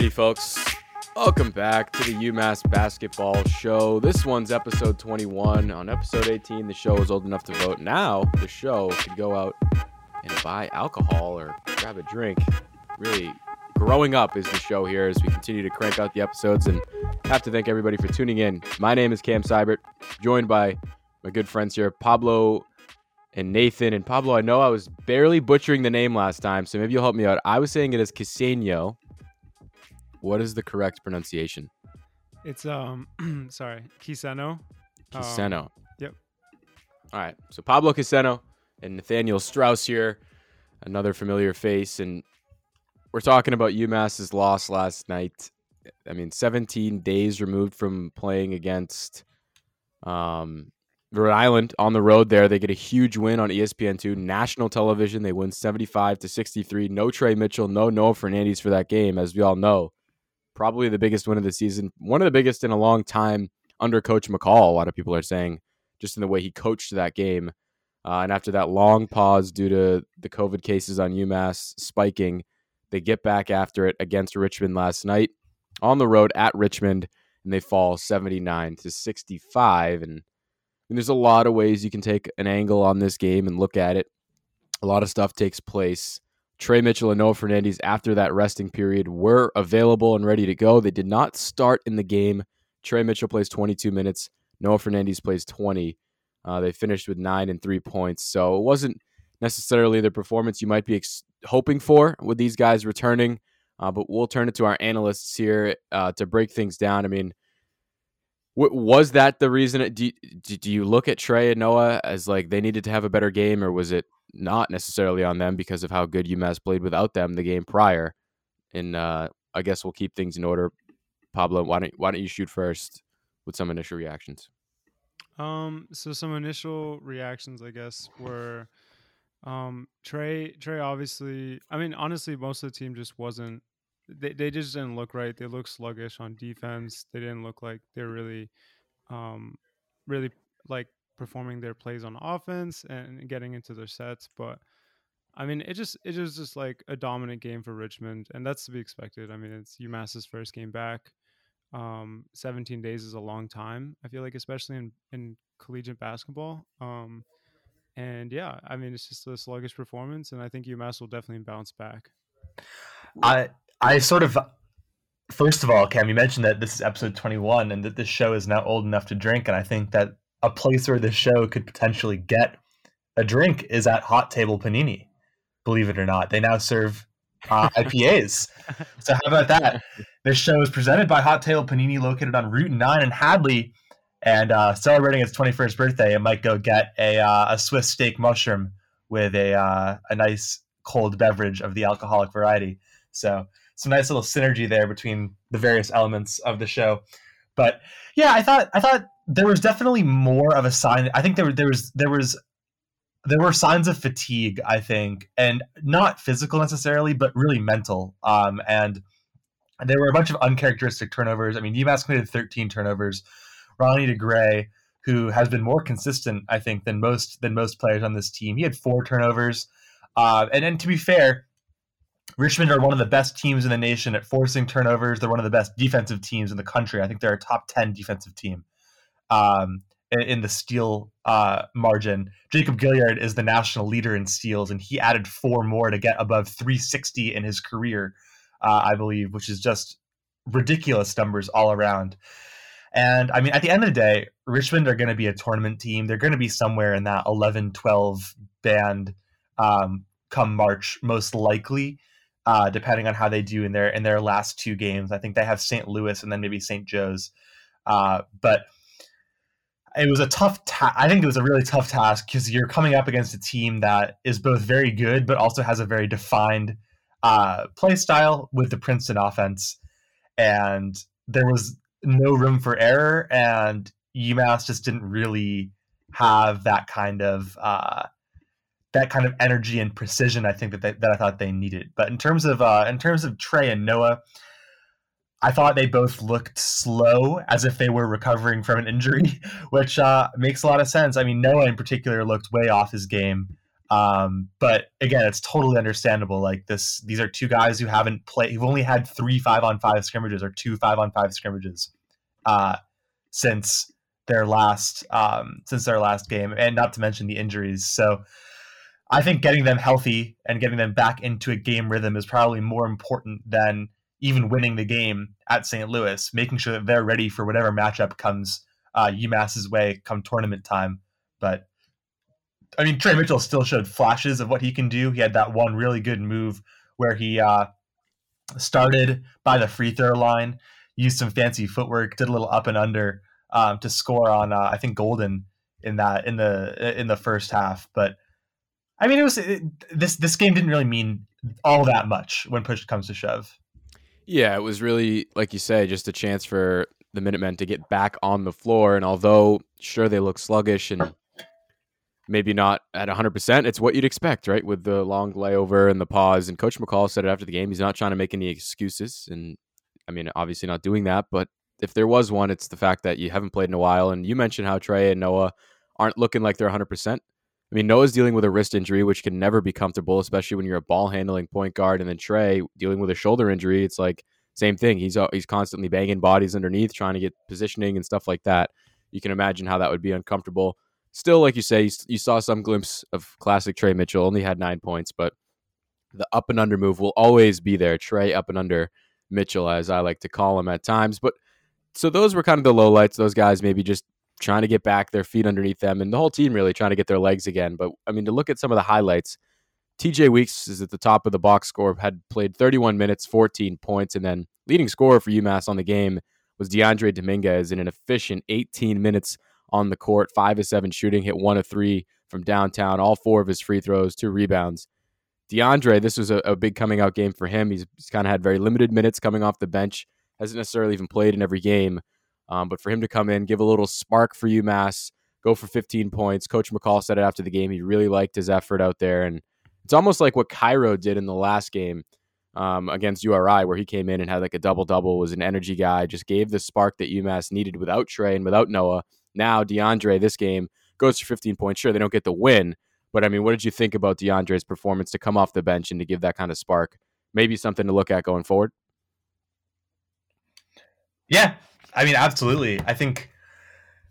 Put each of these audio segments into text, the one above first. Alrighty, folks. Welcome back to the UMass Basketball Show. This one's episode 21. On episode 18, the show is old enough to vote. Now, the show could go out and buy alcohol or grab a drink. Really, growing up is the show here as we continue to crank out the episodes, and have to thank everybody for tuning in. My name is Cam Seibert, joined by my good friends here, Pablo and Nathan. And Pablo, I know I was barely butchering the name last time, so maybe you'll help me out. I was saying it as Quiceno. What is the correct pronunciation? It's, sorry, Quiceno. Quiceno. Yep. All right. So Pablo Quiceno and Nathaniel Strauss here, another familiar face. And we're talking about UMass's loss last night. I mean, 17 days removed from playing against Rhode Island on the road there. They get a huge win on ESPN2, national television. They win 75-63. No Trey Mitchell, no Noah Fernandes for that game, as we all know. Probably the biggest win of the season. One of the biggest in a long time under Coach McCall, a lot of people are saying, just in the way he coached that game. And after that long pause due to the COVID cases on UMass spiking, they get back after it against Richmond last night on the road at Richmond, and they fall 79-65. And there's a lot of ways you can take an angle on this game and look at it. A lot of stuff takes place. Trey Mitchell and Noah Fernandes, after that resting period, were available and ready to go. They did not start in the game. Trey Mitchell plays 22 minutes. Noah Fernandes plays 20. They finished with 9 and 3 points. So it wasn't necessarily the performance you might be hoping for with these guys returning. But we'll turn it to our analysts here to break things down. I mean, was that the reason? Do you look at Trey and Noah as like they needed to have a better game, or was it not necessarily on them because of how good UMass played without them the game prior? And I guess we'll keep things in order. Pablo, why don't you shoot first with some initial reactions? So some initial reactions, I guess, were Trey obviously. I mean, honestly, most of the team just wasn't. They just didn't look right. They looked sluggish on defense. They didn't look like they're really, really like performing their plays on offense and getting into their sets. But I mean, it was just like a dominant game for Richmond, and that's to be expected. I mean, it's UMass's first game back. 17 days is a long time, I feel like, especially in collegiate basketball. And yeah, I mean, it's just a sluggish performance, and I think UMass will definitely bounce back. I sort of, first of all, Cam, you mentioned that this is episode 21 and that this show is now old enough to drink. And I think that a place where this show could potentially get a drink is at Hot Table Panini, believe it or not. They now serve IPAs. So how about that? This show is presented by Hot Table Panini, located on Route 9 in Hadley, and celebrating its 21st birthday. It might go get a Swiss steak mushroom with a nice cold beverage of the alcoholic variety. So some nice little synergy there between the various elements of the show. But yeah, I thought there was definitely more of a sign. I think there were signs of fatigue, I think, and not physical necessarily, but really mental. And there were a bunch of uncharacteristic turnovers. I mean, UMass committed 13 turnovers. Ronnie DeGray, who has been more consistent, I think, than most players on this team, he had 4 turnovers. And to be fair, Richmond are one of the best teams in the nation at forcing turnovers. They're one of the best defensive teams in the country. I think they're a top 10 defensive team in the steal margin. Jacob Gilyard is the national leader in steals, and he added 4 more to get above 360 in his career, I believe, which is just ridiculous numbers all around. And, I mean, at the end of the day, Richmond are going to be a tournament team. They're going to be somewhere in that 11-12 band come March, most likely. Depending on how they do in their last 2 games. I think they have St. Louis and then maybe St. Joe's. But it was a tough task. I think it was a really tough task because you're coming up against a team that is both very good but also has a very defined play style with the Princeton offense. And there was no room for error, and UMass just didn't really have that kind of energy and precision, I think, that I thought they needed. But in terms of Trey and Noah, I thought they both looked slow, as if they were recovering from an injury, which makes a lot of sense. I mean, Noah in particular looked way off his game. But again, it's totally understandable. Like this, these are two guys who haven't played, who've only had 3 5-on-5 scrimmages or 2 5-on-5 scrimmages, since their last game, and not to mention the injuries. So I think getting them healthy and getting them back into a game rhythm is probably more important than even winning the game at St. Louis, making sure that they're ready for whatever matchup comes UMass's way come tournament time. But I mean, Trey Mitchell still showed flashes of what he can do. He had that one really good move where he started by the free throw line, used some fancy footwork, did a little up and under to score on I think Golden in the first half. But I mean, this game didn't really mean all that much when push comes to shove. Yeah, it was really, like you say, just a chance for the Minutemen to get back on the floor. And although sure they look sluggish and maybe not at 100%, it's what you'd expect, right? With the long layover and the pause. And Coach McCall said it after the game, he's not trying to make any excuses. And I mean, obviously not doing that, but if there was one, it's the fact that you haven't played in a while. And you mentioned how Trey and Noah aren't looking like they're 100%. I mean, Noah's dealing with a wrist injury, which can never be comfortable, especially when you're a ball-handling point guard. And then Trey dealing with a shoulder injury, it's like same thing. He's constantly banging bodies underneath, trying to get positioning and stuff like that. You can imagine how that would be uncomfortable. Still, like you say, you saw some glimpse of classic Trey Mitchell. Only had 9 points, but the up and under move will always be there. Trey up and under Mitchell, as I like to call him at times. But so those were kind of the lowlights. Those guys maybe just trying to get back their feet underneath them, and the whole team really trying to get their legs again. But I mean, to look at some of the highlights, TJ Weeks is at the top of the box score, had played 31 minutes, 14 points, and then leading scorer for UMass on the game was DeAndre Dominguez in an efficient 18 minutes on the court, 5 of 7 shooting, hit 1 of 3 from downtown, all 4 of his free throws, 2 rebounds. DeAndre, this was a big coming out game for him. He's kind of had very limited minutes coming off the bench, hasn't necessarily even played in every game. But for him to come in, give a little spark for UMass, go for 15 points. Coach McCall said it after the game. He really liked his effort out there. And it's almost like what Cairo did in the last game against URI, where he came in and had like a double-double, was an energy guy, just gave the spark that UMass needed without Trey and without Noah. Now DeAndre, this game, goes for 15 points. Sure, they don't get the win. But, I mean, what did you think about DeAndre's performance to come off the bench and to give that kind of spark? Maybe something to look at going forward? Yeah. I mean, absolutely. I think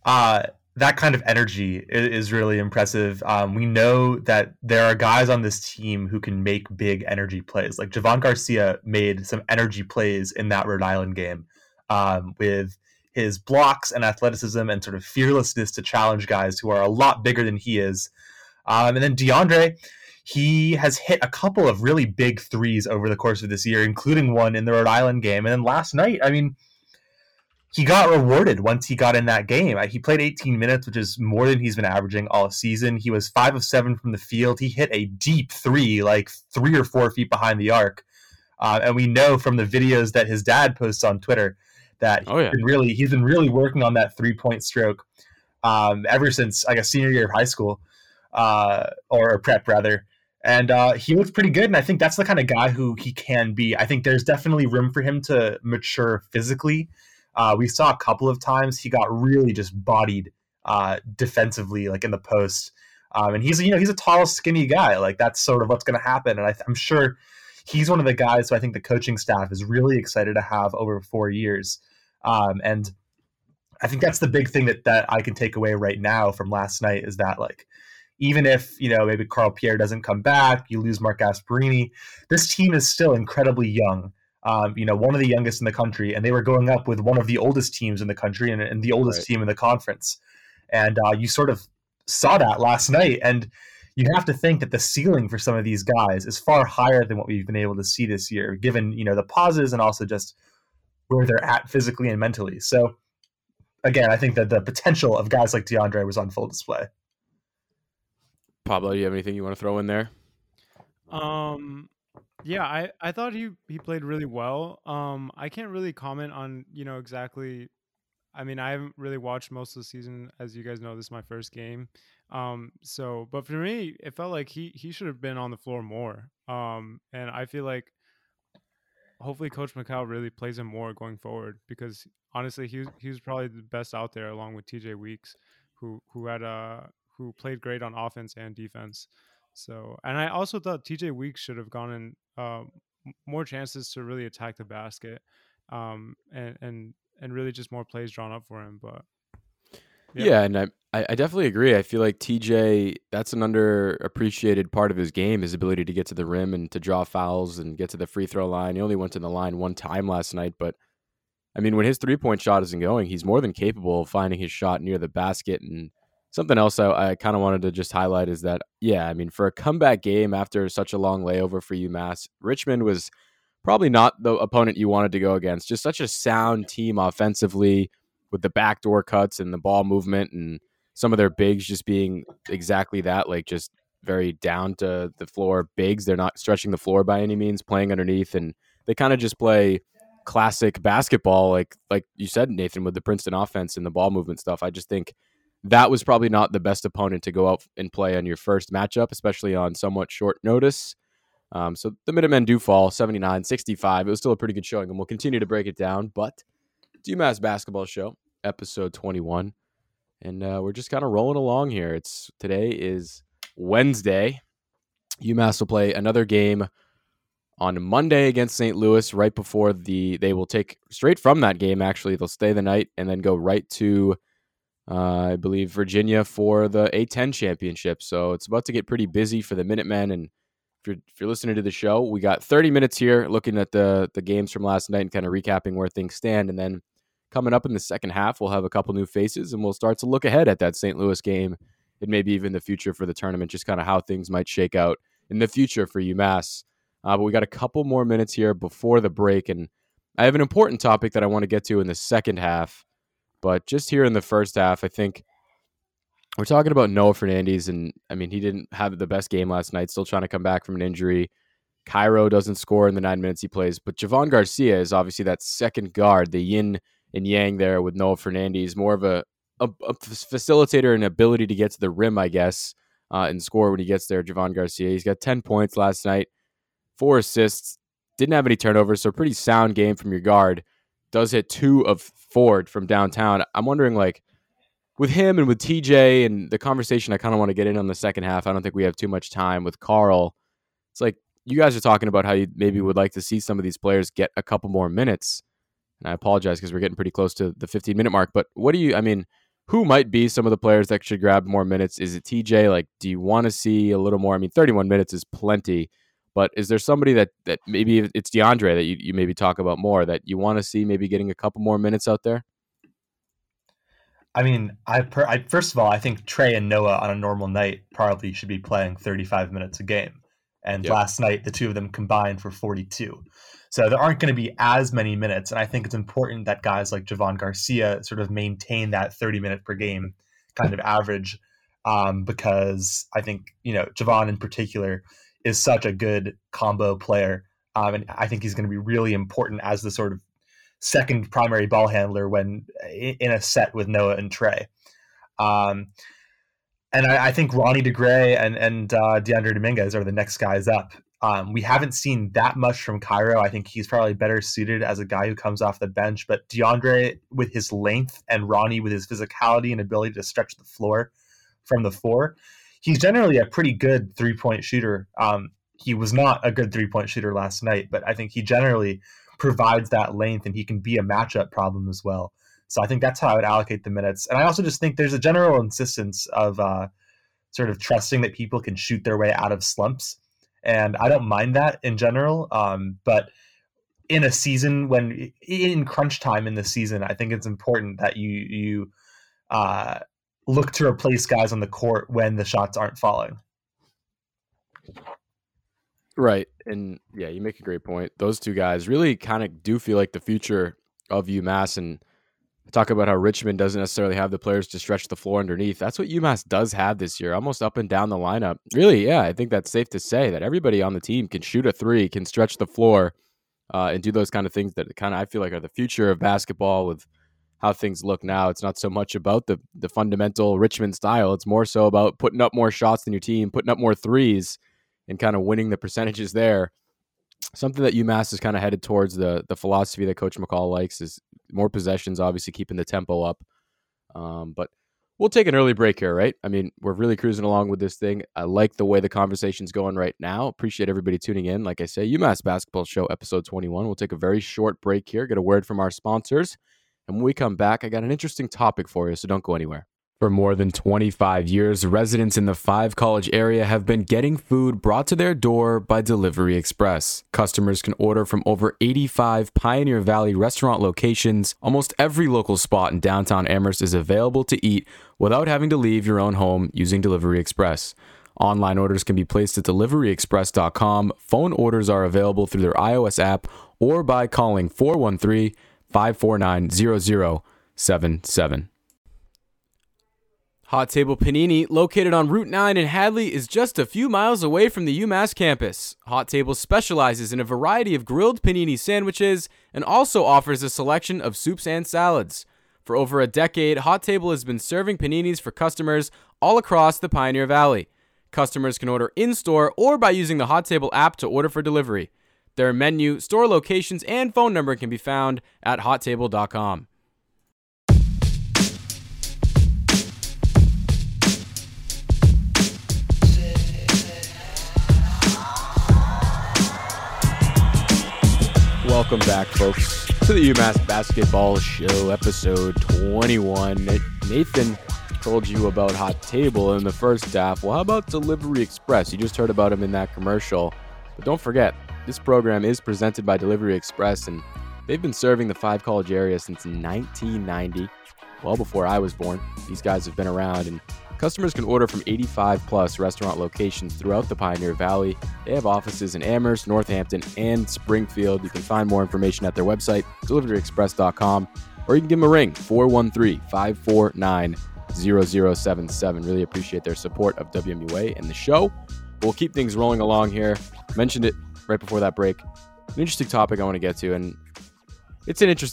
that kind of energy is really impressive. We know that there are guys on this team who can make big energy plays. Like Javon Garcia made some energy plays in that Rhode Island game with his blocks and athleticism and sort of fearlessness to challenge guys who are a lot bigger than he is. And then DeAndre, he has hit a couple of really big threes over the course of this year, including one in the Rhode Island game. And then last night, I mean, he got rewarded once he got in that game. He played 18 minutes, which is more than he's been averaging all season. He was 5 of 7 from the field. He hit a deep three, like 3 or 4 feet behind the arc. And we know from the videos that his dad posts on Twitter that he's been really working on that three-point stroke ever since, I guess, senior year of high school or prep, rather. And he looks pretty good, and I think that's the kind of guy who he can be. I think there's definitely room for him to mature physically. We saw a couple of times he got really just bodied defensively, like in the post. And he's a tall, skinny guy. Like that's sort of what's going to happen. And I'm sure he's one of the guys who I think the coaching staff is really excited to have over 4 years. And I think that's the big thing that I can take away right now from last night is that, like, even if, you know, maybe Carl Pierre doesn't come back, you lose Mark Gasparini, this team is still incredibly young. One of the youngest in the country, and they were going up with one of the oldest teams in the country and the oldest team in the conference. And you sort of saw that last night. And you have to think that the ceiling for some of these guys is far higher than what we've been able to see this year, given, you know, the pauses and also just where they're at physically and mentally. So, again, I think that the potential of guys like DeAndre was on full display. Pablo, you have anything you want to throw in there? Yeah, I thought he played really well. I can't really comment on, exactly. I mean, I haven't really watched most of the season. As you guys know, this is my first game. But for me, it felt like he should have been on the floor more. And I feel like hopefully Coach McCall really plays him more going forward, because honestly, he was probably the best out there along with TJ Weeks, who played great on offense and defense. So, and I also thought TJ Weeks should have gone in more chances to really attack the basket, and really just more plays drawn up for him. But yeah, and I definitely agree. I feel like TJ, that's an underappreciated part of his game, his ability to get to the rim and to draw fouls and get to the free throw line. He only went to the line one time last night, but I mean, when his 3-point shot isn't going, he's more than capable of finding his shot near the basket. And something else I kind of wanted to just highlight is that, yeah, I mean, for a comeback game after such a long layover for UMass, Richmond was probably not the opponent you wanted to go against. Just such a sound team offensively with the backdoor cuts and the ball movement, and some of their bigs just being exactly that, like just very down to the floor bigs. They're not stretching the floor by any means, playing underneath, and they kind of just play classic basketball, like you said, Nathan, with the Princeton offense and the ball movement stuff. I just think that was probably not the best opponent to go out and play on your first matchup, especially on somewhat short notice. So the Minutemen do fall 79-65. It was still a pretty good showing, and we'll continue to break it down. But UMass Basketball Show, episode 21, and we're just kind of rolling along here. Today is Wednesday. UMass will play another game on Monday against St. Louis, right before they will take straight from that game. Actually, they'll stay the night and then go right to, I believe, Virginia for the A10 championship. So it's about to get pretty busy for the Minutemen. And if you're listening to the show, we got 30 minutes here looking at the games from last night and kind of recapping where things stand. And then coming up in the second half, we'll have a couple new faces and we'll start to look ahead at that St. Louis game and maybe even the future for the tournament, just kind of how things might shake out in the future for UMass. But we got a couple more minutes here before the break, and I have an important topic that I want to get to in the second half. But just here in the first half, I think we're talking about Noah Fernandes, and I mean, he didn't have the best game last night, still trying to come back from an injury. Cairo doesn't score in the 9 minutes he plays, but Javon Garcia is obviously that second guard, the yin and yang there with Noah Fernandes, more of a facilitator and ability to get to the rim, I guess, and score when he gets there. Javon Garcia, he's got 10 points last night. 4 assists, didn't have any turnovers, so pretty sound game from your guard. Does hit 2 of 4 from downtown. I'm wondering, like, with him and with TJ and the conversation I kind of want to get in on the second half, I don't think we have too much time with Carl. It's like you guys are talking about how you maybe would like to see some of these players get a couple more minutes. And I apologize because we're getting pretty close to the 15-minute mark. But who might be some of the players that should grab more minutes? Is it TJ? Like, do you want to see a little more? I mean, 31 minutes is plenty. But is there somebody that maybe it's DeAndre that you maybe talk about more, that you want to see maybe getting a couple more minutes out there? I mean, first of all, I think Trey and Noah on a normal night probably should be playing 35 minutes a game. And Last night, the two of them combined for 42. So there aren't going to be as many minutes. And I think it's important that guys like Javon Garcia sort of maintain that 30-minute per game kind of average, because I think, Javon in particular is such a good combo player. And I think he's going to be really important as the sort of second primary ball handler when in a set with Noah and Trey. And I think Ronnie DeGray and DeAndre Dominguez are the next guys up. We haven't seen that much from Cairo. I think he's probably better suited as a guy who comes off the bench, but DeAndre with his length and Ronnie with his physicality and ability to stretch the floor from the 4, he's generally a pretty good three-point shooter. He was not a good three-point shooter last night, but I think he generally provides that length, and he can be a matchup problem as well. So I think that's how I would allocate the minutes. And I also just think there's a general insistence of sort of trusting that people can shoot their way out of slumps. And I don't mind that in general. But in a season, when in crunch time in the season, I think it's important that you look to replace guys on the court when the shots aren't falling. Right. And yeah, you make a great point. Those two guys really kind of do feel like the future of UMass, and talk about how Richmond doesn't necessarily have the players to stretch the floor underneath. That's what UMass does have this year, almost up and down the lineup. Really, yeah, I think that's safe to say that everybody on the team can shoot a 3, can stretch the floor, and do those kind of things that kind of I feel like are the future of basketball with how things look now. It's not so much about the fundamental Richmond style. It's more so about putting up more shots than your team, putting up more 3s, and kind of winning the percentages there. Something that UMass is kind of headed towards, the philosophy that Coach McCall likes, is more possessions, obviously keeping the tempo up. But We'll take an early break here, right? I mean, we're really cruising along with this thing. I like the way the conversation's going right now. Appreciate everybody tuning in. Like I say, UMass Basketball Show, episode 21. We'll take a very short break here, get a word from our sponsors. And when we come back, I got an interesting topic for you, so don't go anywhere. For more than 25 years, residents in the Five College area have been getting food brought to their door by Delivery Express. Customers can order from over 85 Pioneer Valley restaurant locations. Almost every local spot in downtown Amherst is available to eat without having to leave your own home using Delivery Express. Online orders can be placed at deliveryexpress.com. Phone orders are available through their iOS app or by calling 413-549-0077. Hot Table Panini, located on Route 9 in Hadley, is just a few miles away from the UMass campus. Hot Table specializes in a variety of grilled panini sandwiches and also offers a selection of soups and salads. For over a decade, Hot Table has been serving paninis for customers all across the Pioneer Valley. Customers can order in-store or by using the Hot Table app to order for delivery. Their menu, store locations, and phone number can be found at hottable.com. Welcome back, folks, to the UMass Basketball Show, episode 21. Nathan told you about Hot Table in the first half. Well, how about Delivery Express? You just heard about him in that commercial. But don't forget, this program is presented by Delivery Express, and they've been serving the Five College area since 1990, well before I was born. These guys have been around, and customers can order from 85-plus restaurant locations throughout the Pioneer Valley. They have offices in Amherst, Northampton, and Springfield. You can find more information at their website, deliveryexpress.com, or you can give them a ring, 413-549-0077. Really appreciate their support of WMUA and the show. We'll keep things rolling along here. Mentioned it right before that break. An interesting topic I want to get to, and it's an like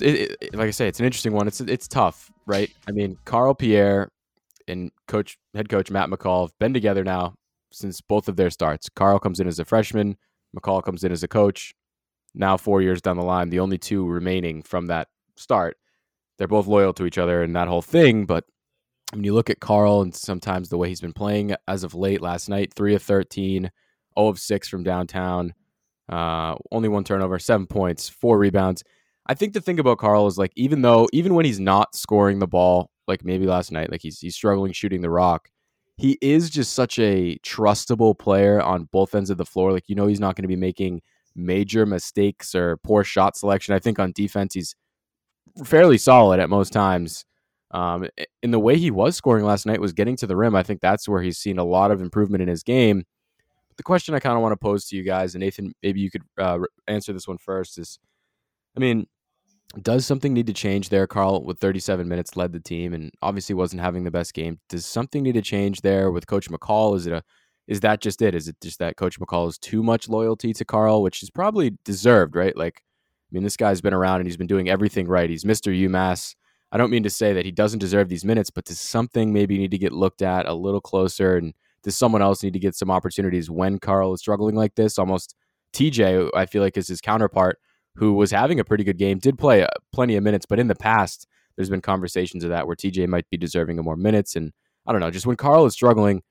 I say, it's an interesting one. It's tough, right? I mean, Carl Pierre and head coach Matt McCall have been together now since both of their starts. Carl comes in as a freshman. McCall comes in as a coach. Now 4 years down the line, the only two remaining from that start. They're both loyal to each other and that whole thing. But when you look at Carl and sometimes the way he's been playing as of late, last night, 3 of 13, 0 of 6 from downtown, only one turnover, 7 points, 4 rebounds. I think the thing about Carl is, like, even when he's not scoring the ball, like maybe last night, like he's struggling shooting the rock. He is just such a trustable player on both ends of the floor. Like, you know, he's not going to be making major mistakes or poor shot selection. I think on defense, he's fairly solid at most times. And the way he was scoring last night was getting to the rim. I think that's where he's seen a lot of improvement in his game. But the question I kind of want to pose to you guys, and Nathan, maybe you could answer this one first, is, I mean, does something need to change there? Carl, with 37 minutes, led the team and obviously wasn't having the best game. Does something need to change there with Coach McCall? Is that just it? Is it just that Coach McCall is too much loyalty to Carl, which is probably deserved, right? Like, I mean, this guy's been around and he's been doing everything right. He's Mr. UMass. I don't mean to say that he doesn't deserve these minutes, but does something maybe need to get looked at a little closer? And does someone else need to get some opportunities when Carl is struggling like this? Almost TJ, I feel like, is his counterpart, who was having a pretty good game, did play plenty of minutes, but in the past, there's been conversations of that where TJ might be deserving of more minutes. And I don't know, just when Carl is struggling,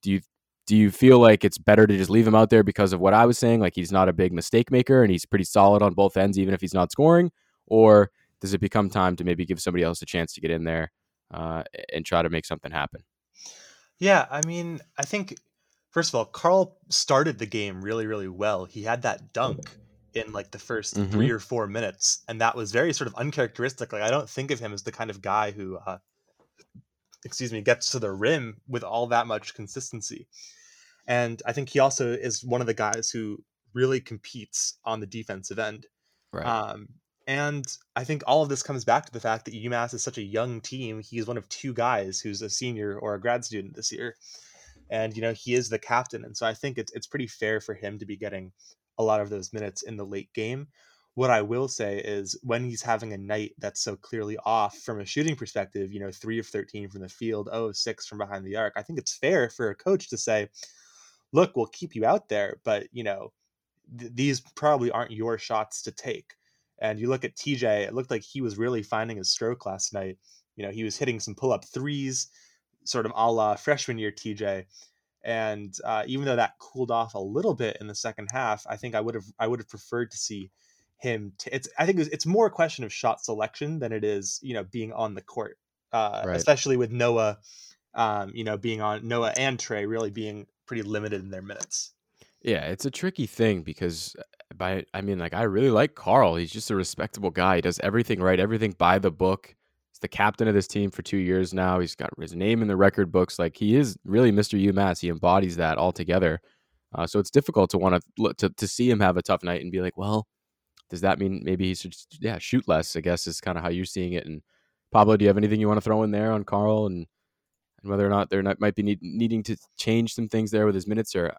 do you feel like it's better to just leave him out there because of what I was saying, like he's not a big mistake maker and he's pretty solid on both ends, even if he's not scoring? Or does it become time to maybe give somebody else a chance to get in there and try to make something happen? Yeah, I mean, I think, first of all, Carl started the game really, really well. He had that dunk in like the first 3 or 4 minutes, and that was very sort of uncharacteristic. Like, I don't think of him as the kind of guy who gets to the rim with all that much consistency. And I think he also is one of the guys who really competes on the defensive end, right? And I think all of this comes back to the fact that UMass is such a young team. He's one of two guys who's a senior or a grad student this year, and you know, he is the captain, and so I think it's pretty fair for him to be getting a lot of those minutes in the late game. What I will say is, when he's having a night that's so clearly off from a shooting perspective, you know, 3 of 13 from the field, 0 of 6 from behind the arc, I think it's fair for a coach to say, look, we'll keep you out there, but, you know, these probably aren't your shots to take. And you look at TJ, it looked like he was really finding his stroke last night. You know, he was hitting some pull-up threes. sort of a la freshman year TJ. And even though that cooled off a little bit in the second half, I think I would have preferred to see him. I think it's more a question of shot selection than it is, you know, being on the court, right. Especially with Noah, being on Noah and Trey really being pretty limited in their minutes. Yeah, it's a tricky thing because I really like Carl. He's just a respectable guy. He does everything right, everything by the book. He's the captain of this team for 2 years now. He's got his name in the record books. Like, he is really Mr. UMass. He embodies that altogether. So it's difficult to want to see him have a tough night and be like, well, does that mean maybe he should shoot less? I guess is kind of how you're seeing it. And Pablo, do you have anything you want to throw in there on Carl and whether or not there might be needing to change some things there with his minutes? Or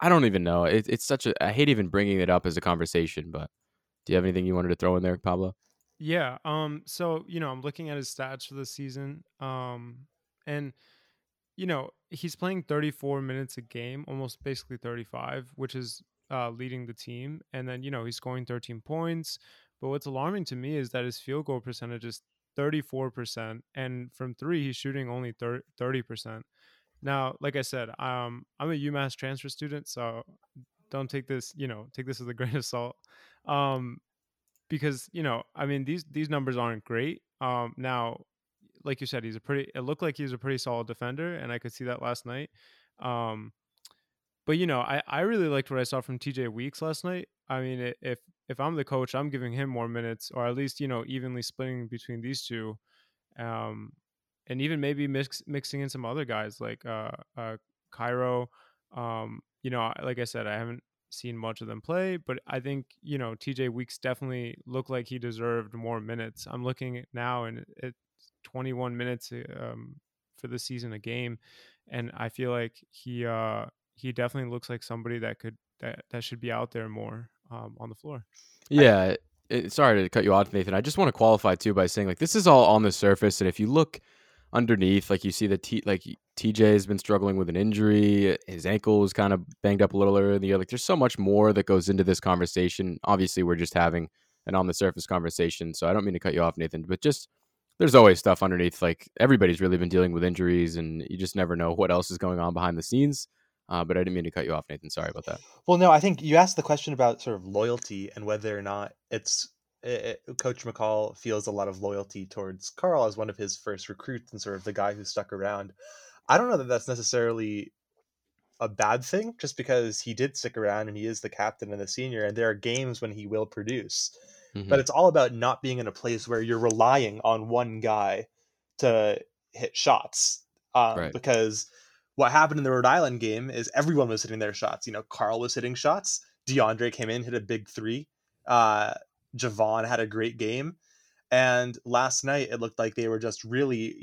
I don't even know. It's such a, I hate even bringing it up as a conversation, but do you have anything you wanted to throw in there, Pablo? Yeah. So, I'm looking at his stats for this season. And he's playing 34 minutes a game, almost basically 35, which is leading the team. And then, he's scoring 13 points. But what's alarming to me is that his field goal percentage is 34%. And from three, he's shooting only 30%. Now, like I said, I'm a UMass transfer student, so don't take this with a grain of salt. Because, these numbers aren't great. Now, like you said, it looked like he was a pretty solid defender, and I could see that last night. But, I really liked what I saw from TJ Weeks last night. I mean, if I'm the coach, I'm giving him more minutes, or at least, evenly splitting between these two. And even maybe mixing in some other guys like Cairo. Like I said, I haven't seen much of them play, but I think, TJ Weeks definitely looked like he deserved more minutes. I'm looking at now and it's 21 minutes for the season a game. And I feel like he definitely looks like somebody that should be out there more on the floor. Yeah. Sorry to cut you off, Nathan. I just want to qualify too by saying, like, this is all on the surface. And if you look underneath, like, you see that TJ has been struggling with an injury. His ankle was kind of banged up a little earlier in the year. Like, there's so much more that goes into this conversation. Obviously, we're just having an on the surface conversation, so I don't mean to cut you off, Nathan, but just there's always stuff underneath. Like, everybody's really been dealing with injuries, and you just never know what else is going on behind the scenes. But I didn't mean to cut you off, Nathan. Sorry about that. Well, no, I think you asked the question about sort of loyalty and whether or not Coach McCall feels a lot of loyalty towards Carl as one of his first recruits and sort of the guy who stuck around. I don't know that that's necessarily a bad thing, just because he did stick around and he is the captain and the senior, and there are games when he will produce. Mm-hmm. But it's all about not being in a place where you're relying on one guy to hit shots, right. Because what happened in the Rhode Island game is everyone was hitting their shots. Carl was hitting shots. DeAndre came in, hit a big three. Javon had a great game, and last night it looked like they were just really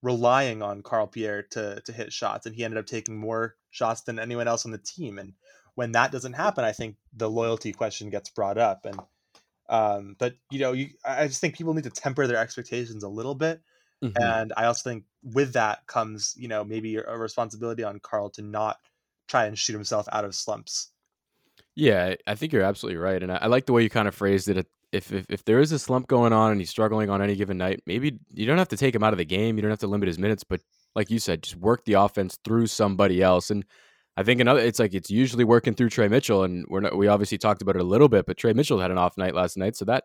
relying on Carl Pierre to hit shots, and he ended up taking more shots than anyone else on the team. And when that doesn't happen, I think the loyalty question gets brought up. And I just think people need to temper their expectations a little bit. Mm-hmm. And I also think with that comes maybe a responsibility on Carl to not try and shoot himself out of slumps. Yeah, I think you're absolutely right. And I like the way you kind of phrased it. If there is a slump going on and he's struggling on any given night, maybe you don't have to take him out of the game. You don't have to limit his minutes. But like you said, just work the offense through somebody else. And I think it's usually working through Trey Mitchell. And we obviously talked about it a little bit, but Trey Mitchell had an off night last night. So that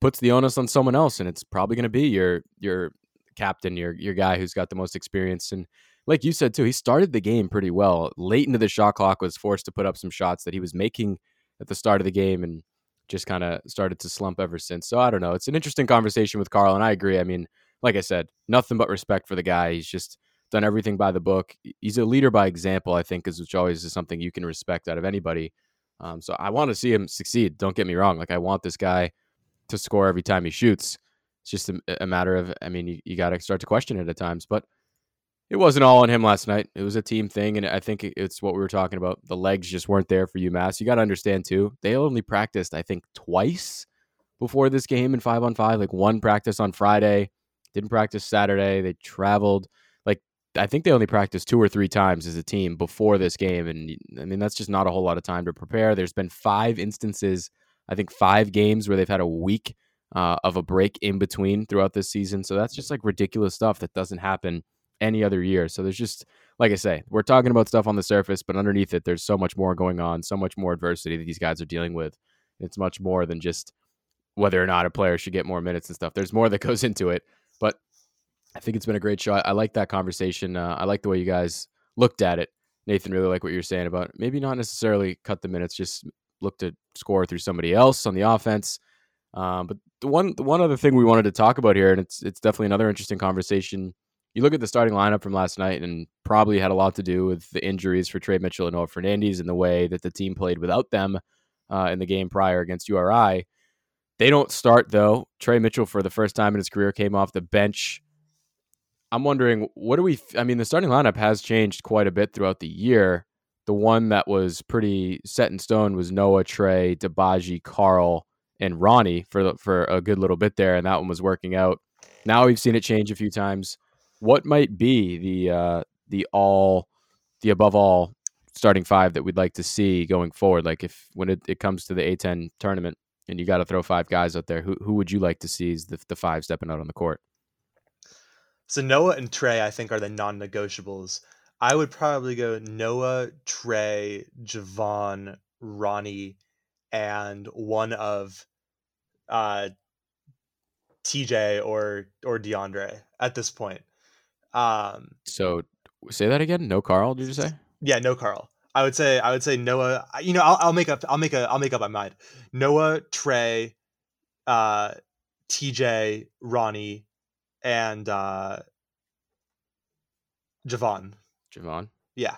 puts the onus on someone else. And it's probably going to be your captain, your guy who's got the most experience. And like you said, too, he started the game pretty well. Late into the shot clock, was forced to put up some shots that he was making at the start of the game and just kind of started to slump ever since. So I don't know. It's an interesting conversation with Carl, and I agree. I mean, like I said, nothing but respect for the guy. He's just done everything by the book. He's a leader by example, I think, which always is something you can respect out of anybody. So I want to see him succeed. Don't get me wrong. Like, I want this guy to score every time he shoots. It's just a matter of, I mean, you got to start to question it at times, but it wasn't all on him last night. It was a team thing, and I think it's what we were talking about. The legs just weren't there for UMass. You got to understand, too, they only practiced, I think, twice before this game in 5-on-5. Like, one practice on Friday, didn't practice Saturday. They traveled. Like, I think they only practiced 2 or 3 times as a team before this game, and, I mean, that's just not a whole lot of time to prepare. There's been 5 instances, I think 5 games, where they've had a week of a break in between throughout this season. So that's just, like, ridiculous stuff that doesn't happen any other year. So there's just, like I say, we're talking about stuff on the surface, but underneath it, there's so much more going on, so much more adversity that these guys are dealing with. It's much more than just whether or not a player should get more minutes and stuff. There's more that goes into it, but I think it's been a great show. I like that conversation. I like the way you guys looked at it. Nathan, really like what you're saying about maybe not necessarily cut the minutes, just look to score through somebody else on the offense. But the one other thing we wanted to talk about here, and it's definitely another interesting conversation. You look at the starting lineup from last night, and probably had a lot to do with the injuries for Trey Mitchell and Noah Fernandes and the way that the team played without them in the game prior against URI. They don't start, though. Trey Mitchell, for the first time in his career, came off the bench. I'm wondering, the starting lineup has changed quite a bit throughout the year. The one that was pretty set in stone was Noah, Trey, Dibaji, Carl, and Ronnie for a good little bit there, and that one was working out. Now we've seen it change a few times. What might be the above all starting five that we'd like to see going forward? Like when it comes to the A10 tournament and you got to throw five guys out there, who would you like to see as the five stepping out on the court? So Noah and Trey, I think, are the non-negotiables. I would probably go Noah, Trey, Javon, Ronnie, and one of TJ or DeAndre at this point. So say that again. No Carl, did you say? Yeah, no Carl. I would say Noah. You know, I'll make up my mind. Noah, Trey, TJ, Ronnie, and Javon. Yeah.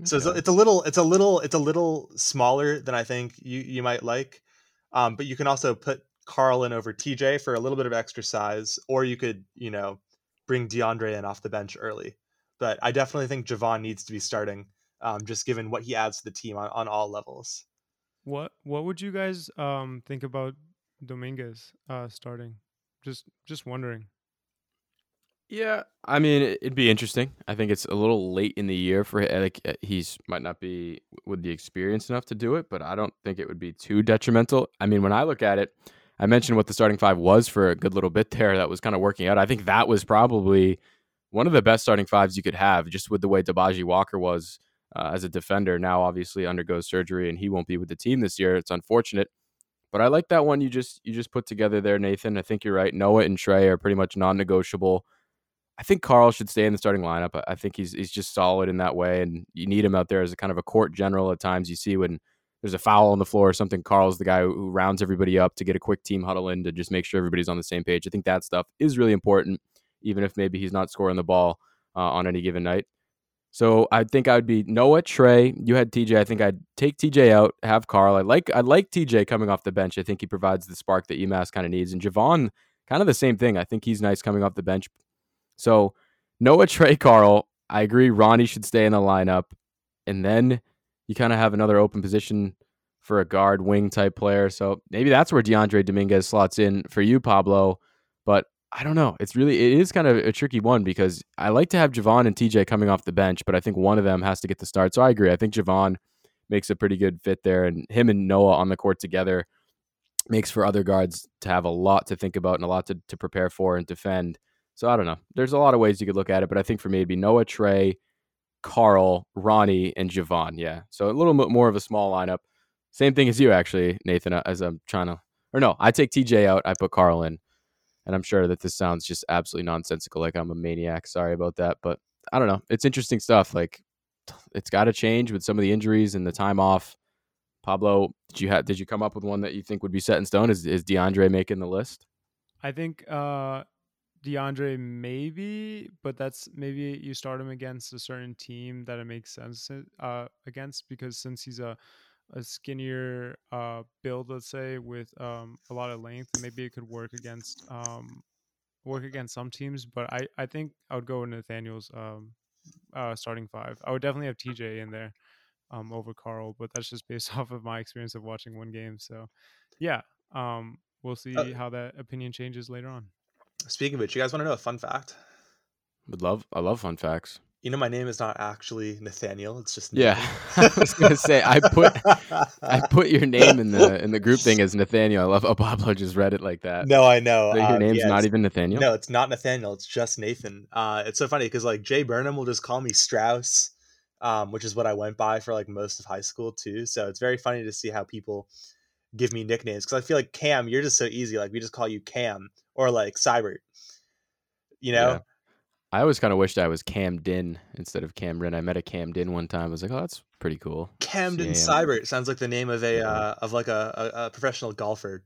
Okay. So it's a little smaller than I think you might like. But you can also put Carl in over TJ for a little bit of extra size, or you could, bring DeAndre in off the bench early. But I definitely think Javon needs to be starting, just given what he adds to the team on all levels. What would you guys think about Dominguez starting? Just wondering. Yeah, I mean, it'd be interesting. I think it's a little late in the year for him. Like, he's might not be with the experience enough to do it, but I don't think it would be too detrimental. I mean, when I look at it, I mentioned what the starting five was for a good little bit there. That was kind of working out. I think that was probably one of the best starting fives you could have, just with the way Dibaji Walker was as a defender. Now, obviously, undergoes surgery, and he won't be with the team this year. It's unfortunate. But I like that one you just put together there, Nathan. I think you're right. Noah and Trey are pretty much non-negotiable. I think Carl should stay in the starting lineup. I think he's just solid in that way, and you need him out there as a kind of a court general at times. You see when there's a foul on the floor or something, Carl's the guy who rounds everybody up to get a quick team huddle in to just make sure everybody's on the same page. I think that stuff is really important, even if maybe he's not scoring the ball on any given night. So I think I would be Noah, Trey. You had TJ. I think I'd take TJ out, have Carl. I like TJ coming off the bench. I think he provides the spark that UMass kind of needs. And Javon, kind of the same thing. I think he's nice coming off the bench. So Noah, Trey, Carl. I agree Ronnie should stay in the lineup. And then you kind of have another open position for a guard wing type player. So maybe that's where DeAndre Dominguez slots in for you, Pablo. But I don't know. It is kind of a tricky one because I like to have Javon and TJ coming off the bench, but I think one of them has to get the start. So I agree. I think Javon makes a pretty good fit there, and him and Noah on the court together makes for other guards to have a lot to think about and a lot to prepare for and defend. So I don't know. There's a lot of ways you could look at it, but I think for me it'd be Noah, Trey, Carl, Ronnie, and Javon. Yeah. So a little bit more of a small lineup. Same thing as you, actually, Nathan, as I'm trying to, or no, I take TJ out. I put Carl in. And I'm sure that this sounds just absolutely nonsensical. Like I'm a maniac. Sorry about that. But I don't know. It's interesting stuff. Like it's got to change with some of the injuries and the time off. Pablo, did you come up with one that you think would be set in stone? Is DeAndre making the list? I think DeAndre maybe, but that's maybe you start him against a certain team that it makes sense against, because since he's a skinnier build, let's say, with a lot of length, maybe it could work against some teams. But I think I would go with Nathaniel's starting five. I would definitely have TJ in there over Carl, but that's just based off of my experience of watching one game. So yeah, we'll see how that opinion changes later on. Speaking of which, you guys want to know a fun fact? I love fun facts. You know, my name is not actually Nathaniel. It's just Nathan. Yeah. I was gonna say I put your name in the group thing as Nathaniel. I love how Pablo just read it like that. No, I know. So your name's not even Nathaniel. No, it's not Nathaniel. It's just Nathan. It's so funny because like Jay Burnham will just call me Strauss, which is what I went by for like most of high school too. So it's very funny to see how people give me nicknames because I feel like Cam, you're just so easy. Like we just call you Cam or like Seibert. You know. Yeah. I always kind of wished I was Camden instead of Cameron. I met a Camden one time. I was like, oh, that's pretty cool. Camden Seibert sounds like the name of a professional golfer.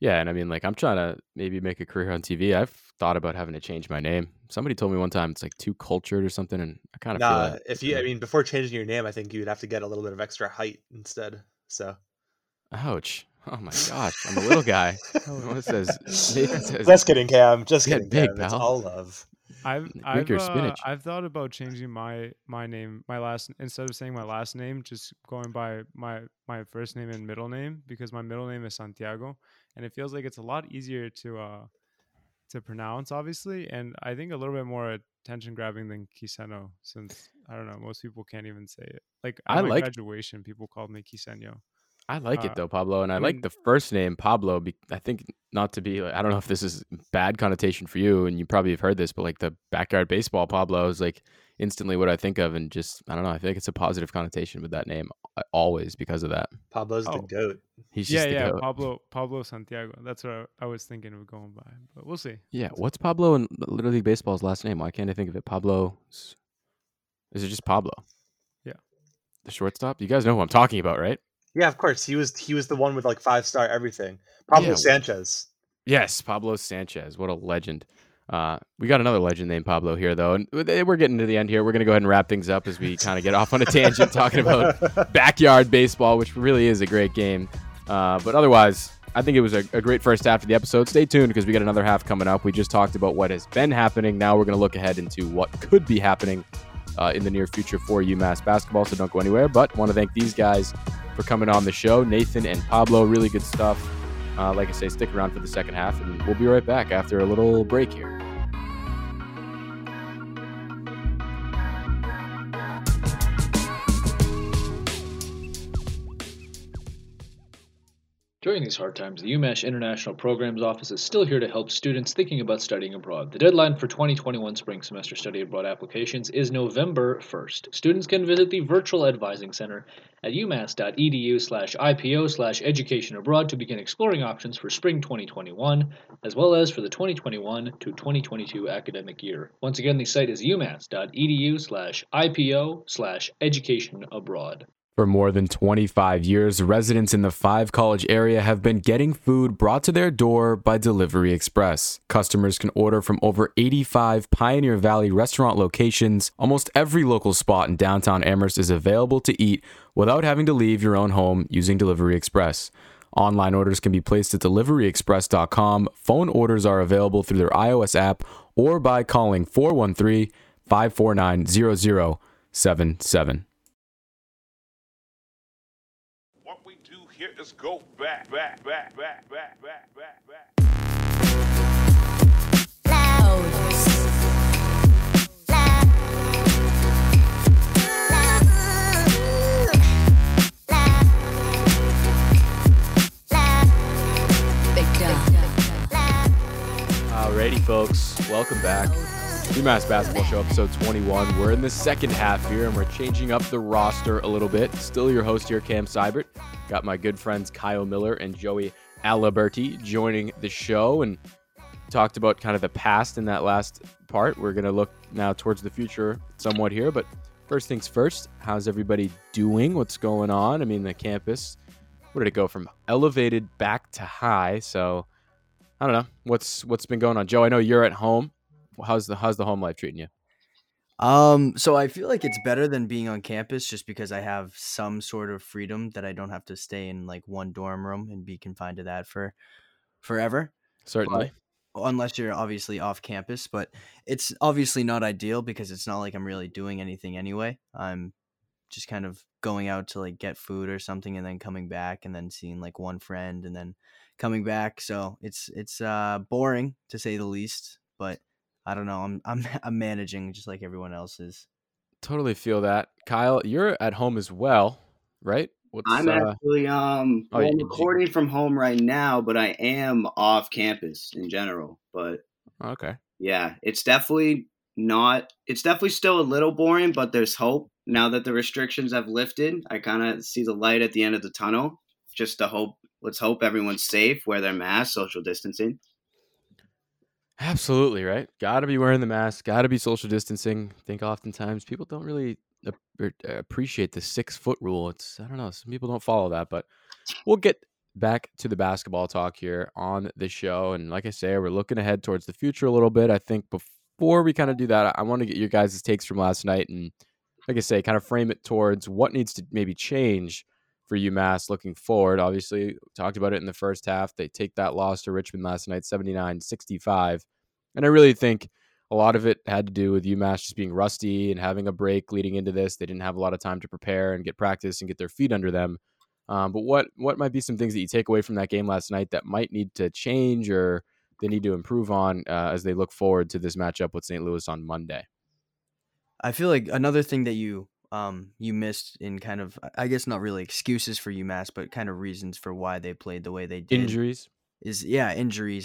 Yeah, and I mean, like, I'm trying to maybe make a career on TV. I've thought about having to change my name. Somebody told me one time it's like too cultured or something, and I kind of feel like, if you, I mean, before changing your name, I think you would have to get a little bit of extra height instead. So, ouch. Oh my gosh, I'm a little guy. Says, just kidding, Cam. Just kidding, Cam. Big, that's all love. I've thought about changing my name, my last, instead of saying my last name, just going by my first name and middle name, because my middle name is Santiago, and it feels like it's a lot easier to pronounce, obviously, and I think a little bit more attention grabbing than Quiceno, since I don't know, most people can't even say it. Like at my graduation, people called me Quiceno. I like it though, Pablo, and I mean, like the first name Pablo. I think not to be like, I don't know if this is bad connotation for you, and you probably have heard this, but like the backyard baseball Pablo is like instantly what I think of, and just I don't know. I feel like it's a positive connotation with that name always because of that. Pablo's the goat. He's just the goat. Pablo Santiago. That's what I was thinking of going by, but we'll see. Yeah, what's Pablo in Little League Baseball's last name? Why can't I think of it? Pablo. Is it just Pablo? Yeah, the shortstop. You guys know who I'm talking about, right? Yeah, of course. He was the one with like 5-star everything. Pablo Sanchez. Yes, Pablo Sanchez. What a legend. We got another legend named Pablo here, though. And we're getting to the end here. We're going to go ahead and wrap things up as we kind of get off on a tangent talking about backyard baseball, which really is a great game. But otherwise, I think it was a great first half of the episode. Stay tuned because we got another half coming up. We just talked about what has been happening. Now we're going to look ahead into what could be happening in the near future for UMass basketball. So don't go anywhere. But want to thank these guys for coming on the show, Nathan and Pablo. Really good stuff. Like I say, stick around for the second half, and we'll be right back after a little break here. During these hard times, the UMass International Programs Office is still here to help students thinking about studying abroad. The deadline for 2021 spring semester study abroad applications is November 1st. Students can visit the Virtual Advising Center at umass.edu/IPO/education abroad to begin exploring options for spring 2021, as well as for the 2021 to 2022 academic year. Once again, the site is umass.edu/IPO/education abroad. For more than 25 years, residents in the five-college area have been getting food brought to their door by Delivery Express. Customers can order from over 85 Pioneer Valley restaurant locations. Almost every local spot in downtown Amherst is available to eat without having to leave your own home using Delivery Express. Online orders can be placed at deliveryexpress.com. Phone orders are available through their iOS app or by calling 413-549-0077. Let's go back. Alrighty, folks, welcome back. UMass Basketball Show, episode 21. We're in the second half here, and we're changing up the roster a little bit. Still your host here, Cam Seibert. Got my good friends Kyle Miller and Joey Aliberti joining the show, and talked about kind of the past in that last part. We're going to look now towards the future somewhat here, but first things first, how's everybody doing? What's going on? I mean, the campus, where did it go from elevated back to high? So, I don't know. What's been going on? Joe, I know you're at home. How's the home life treating you? So I feel like it's better than being on campus just because I have some sort of freedom that I don't have to stay in like one dorm room and be confined to that for forever. Certainly. But, unless you're obviously off campus, but it's obviously not ideal because it's not like I'm really doing anything anyway. I'm just kind of going out to like get food or something and then coming back and then seeing like one friend and then coming back. So it's boring to say the least, but I don't know. I'm managing just like everyone else is. Totally feel that. Kyle, you're at home as well, right? I'm actually recording from home right now, but I am off campus in general. But okay, yeah, it's definitely still a little boring, but there's hope now that the restrictions have lifted. I kind of see the light at the end of the tunnel. Just to hope. Let's hope everyone's safe, wear their masks, social distancing. Absolutely, right? Got to be wearing the mask, got to be social distancing. I think oftentimes people don't really appreciate the 6-foot rule. I don't know, some people don't follow that, but we'll get back to the basketball talk here on the show. And like I say, we're looking ahead towards the future a little bit. I think before we kind of do that, I want to get your guys' takes from last night and, like I say, kind of frame it towards what needs to maybe change for UMass looking forward. Obviously, talked about it in the first half. They take that loss to Richmond last night, 79-65. And I really think a lot of it had to do with UMass just being rusty and having a break leading into this. They didn't have a lot of time to prepare and get practice and get their feet under them. But what might be some things that you take away from that game last night that might need to change or they need to improve on as they look forward to this matchup with St. Louis on Monday? I feel like another thing that you missed in kind of, I guess not really excuses for UMass, but kind of reasons for why they played the way they did. Injuries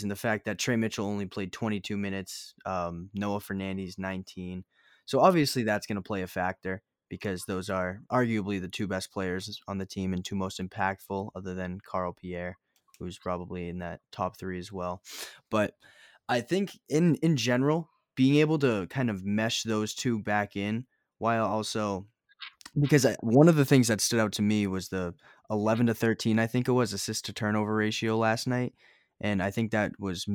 and the fact that Trey Mitchell only played 22 minutes, Noah Fernandes 19. So obviously that's going to play a factor because those are arguably the two best players on the team and two most impactful other than Carl Pierre, who's probably in that top three as well. But I think in general, being able to kind of mesh those two back in while also... Because one of the things that stood out to me was the 11 to 13, I think it was, assist to turnover ratio last night. And I think that was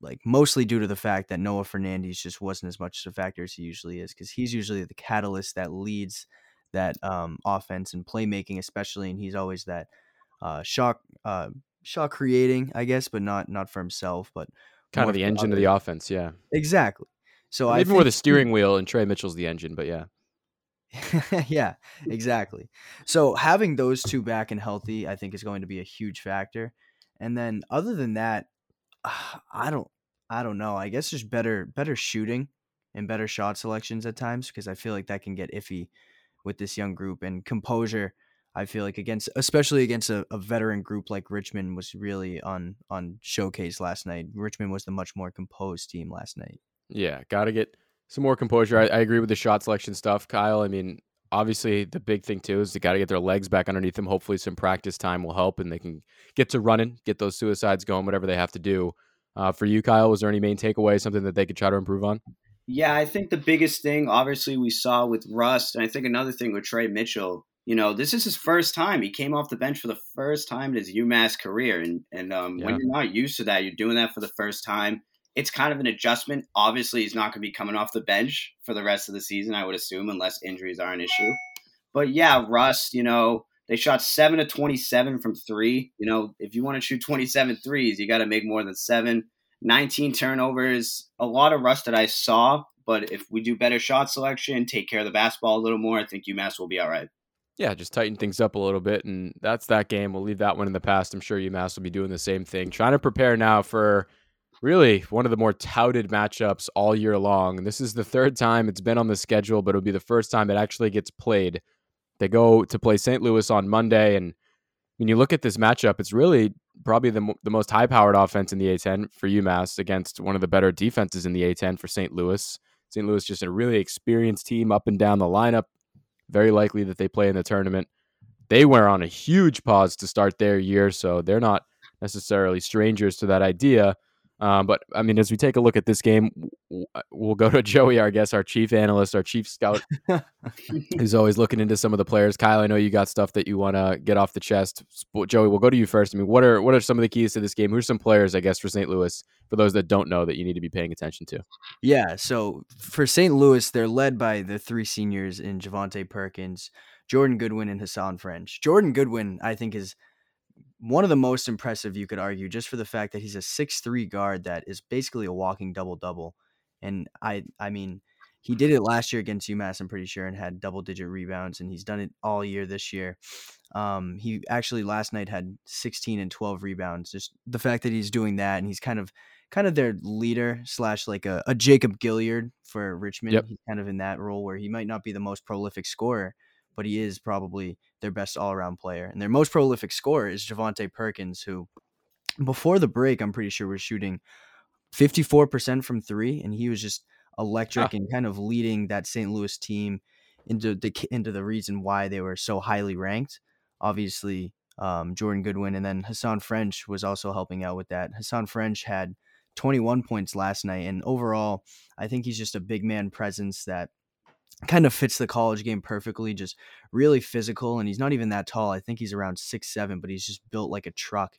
like mostly due to the fact that Noah Fernandes just wasn't as much of a factor as he usually is, because he's usually the catalyst that leads that offense and playmaking especially. And he's always that shot creating, I guess, but not for himself, but kind of the engine of the offense. Yeah, exactly. So I even more the steering wheel and Trey Mitchell's the engine, but yeah. Yeah, exactly. So having those two back and healthy, I think, is going to be a huge factor. And then other than that, I don't know. I guess there's better shooting and better shot selections at times, because I feel like that can get iffy with this young group. And composure, I feel like especially against a veteran group like Richmond, was really on showcase last night. Richmond was the much more composed team last night. Yeah, got to get some more composure. I agree with the shot selection stuff, Kyle. I mean, obviously the big thing too is they got to get their legs back underneath them. Hopefully some practice time will help and they can get to running, get those suicides going, whatever they have to do. For you, Kyle, was there any main takeaway, something that they could try to improve on? Yeah, I think the biggest thing, obviously, we saw with Rust, and I think another thing with Trey Mitchell, you know, this is his first time. He came off the bench for the first time in his UMass career. And when you're not used to that, you're doing that for the first time. It's kind of an adjustment. Obviously, he's not going to be coming off the bench for the rest of the season, I would assume, unless injuries are an issue. But yeah, Rust, you know, they shot 7 to 27 from 3. You know, if you want to shoot 27 threes, you got to make more than 7. 19 turnovers, a lot of rust that I saw. But if we do better shot selection, take care of the basketball a little more, I think UMass will be all right. Yeah, just tighten things up a little bit. And that's that game. We'll leave that one in the past. I'm sure UMass will be doing the same thing. Trying to prepare now for... really one of the more touted matchups all year long. And this is the third time it's been on the schedule, but it'll be the first time it actually gets played. They go to play St. Louis on Monday. And when you look at this matchup, it's really probably the most high-powered offense in the A-10 for UMass against one of the better defenses in the A-10 for St. Louis. St. Louis just a really experienced team up and down the lineup. Very likely that they play in the tournament. They were on a huge pause to start their year, so they're not necessarily strangers to that idea. But I mean, as we take a look at this game, we'll go to Joey, I guess, our chief analyst, our chief scout, who's always looking into some of the players. Kyle, I know you got stuff that you want to get off the chest. Joey, we'll go to you first. I mean, what are some of the keys to this game? Who are some players, I guess, for St. Louis, for those that don't know, that you need to be paying attention to? Yeah. So for St. Louis, they're led by the three seniors in Javonte Perkins, Jordan Goodwin, and Hasahn French. Jordan Goodwin, I think, is one of the most impressive, you could argue, just for the fact that he's a 6'3" guard that is basically a walking double-double. And I mean, he did it last year against UMass, I'm pretty sure, and had double-digit rebounds, and he's done it all year this year. He actually last night had 16 and 12 rebounds. Just the fact that he's doing that, and he's kind of kind of their leader slash like a Jacob Gilyard for Richmond. Yep. He's kind of in that role where he might not be the most prolific scorer, but he is probably their best all-around player. And their most prolific scorer is Javonte Perkins, who before the break, I'm pretty sure was shooting 54% from three, and he was just electric and kind of leading that St. Louis team into the reason why they were so highly ranked. Obviously, Jordan Goodwin, and then Hasahn French was also helping out with that. Hasahn French had 21 points last night, and overall, I think he's just a big man presence that kind of fits the college game perfectly, just really physical, and he's not even that tall. I think he's around 6'7", but he's just built like a truck,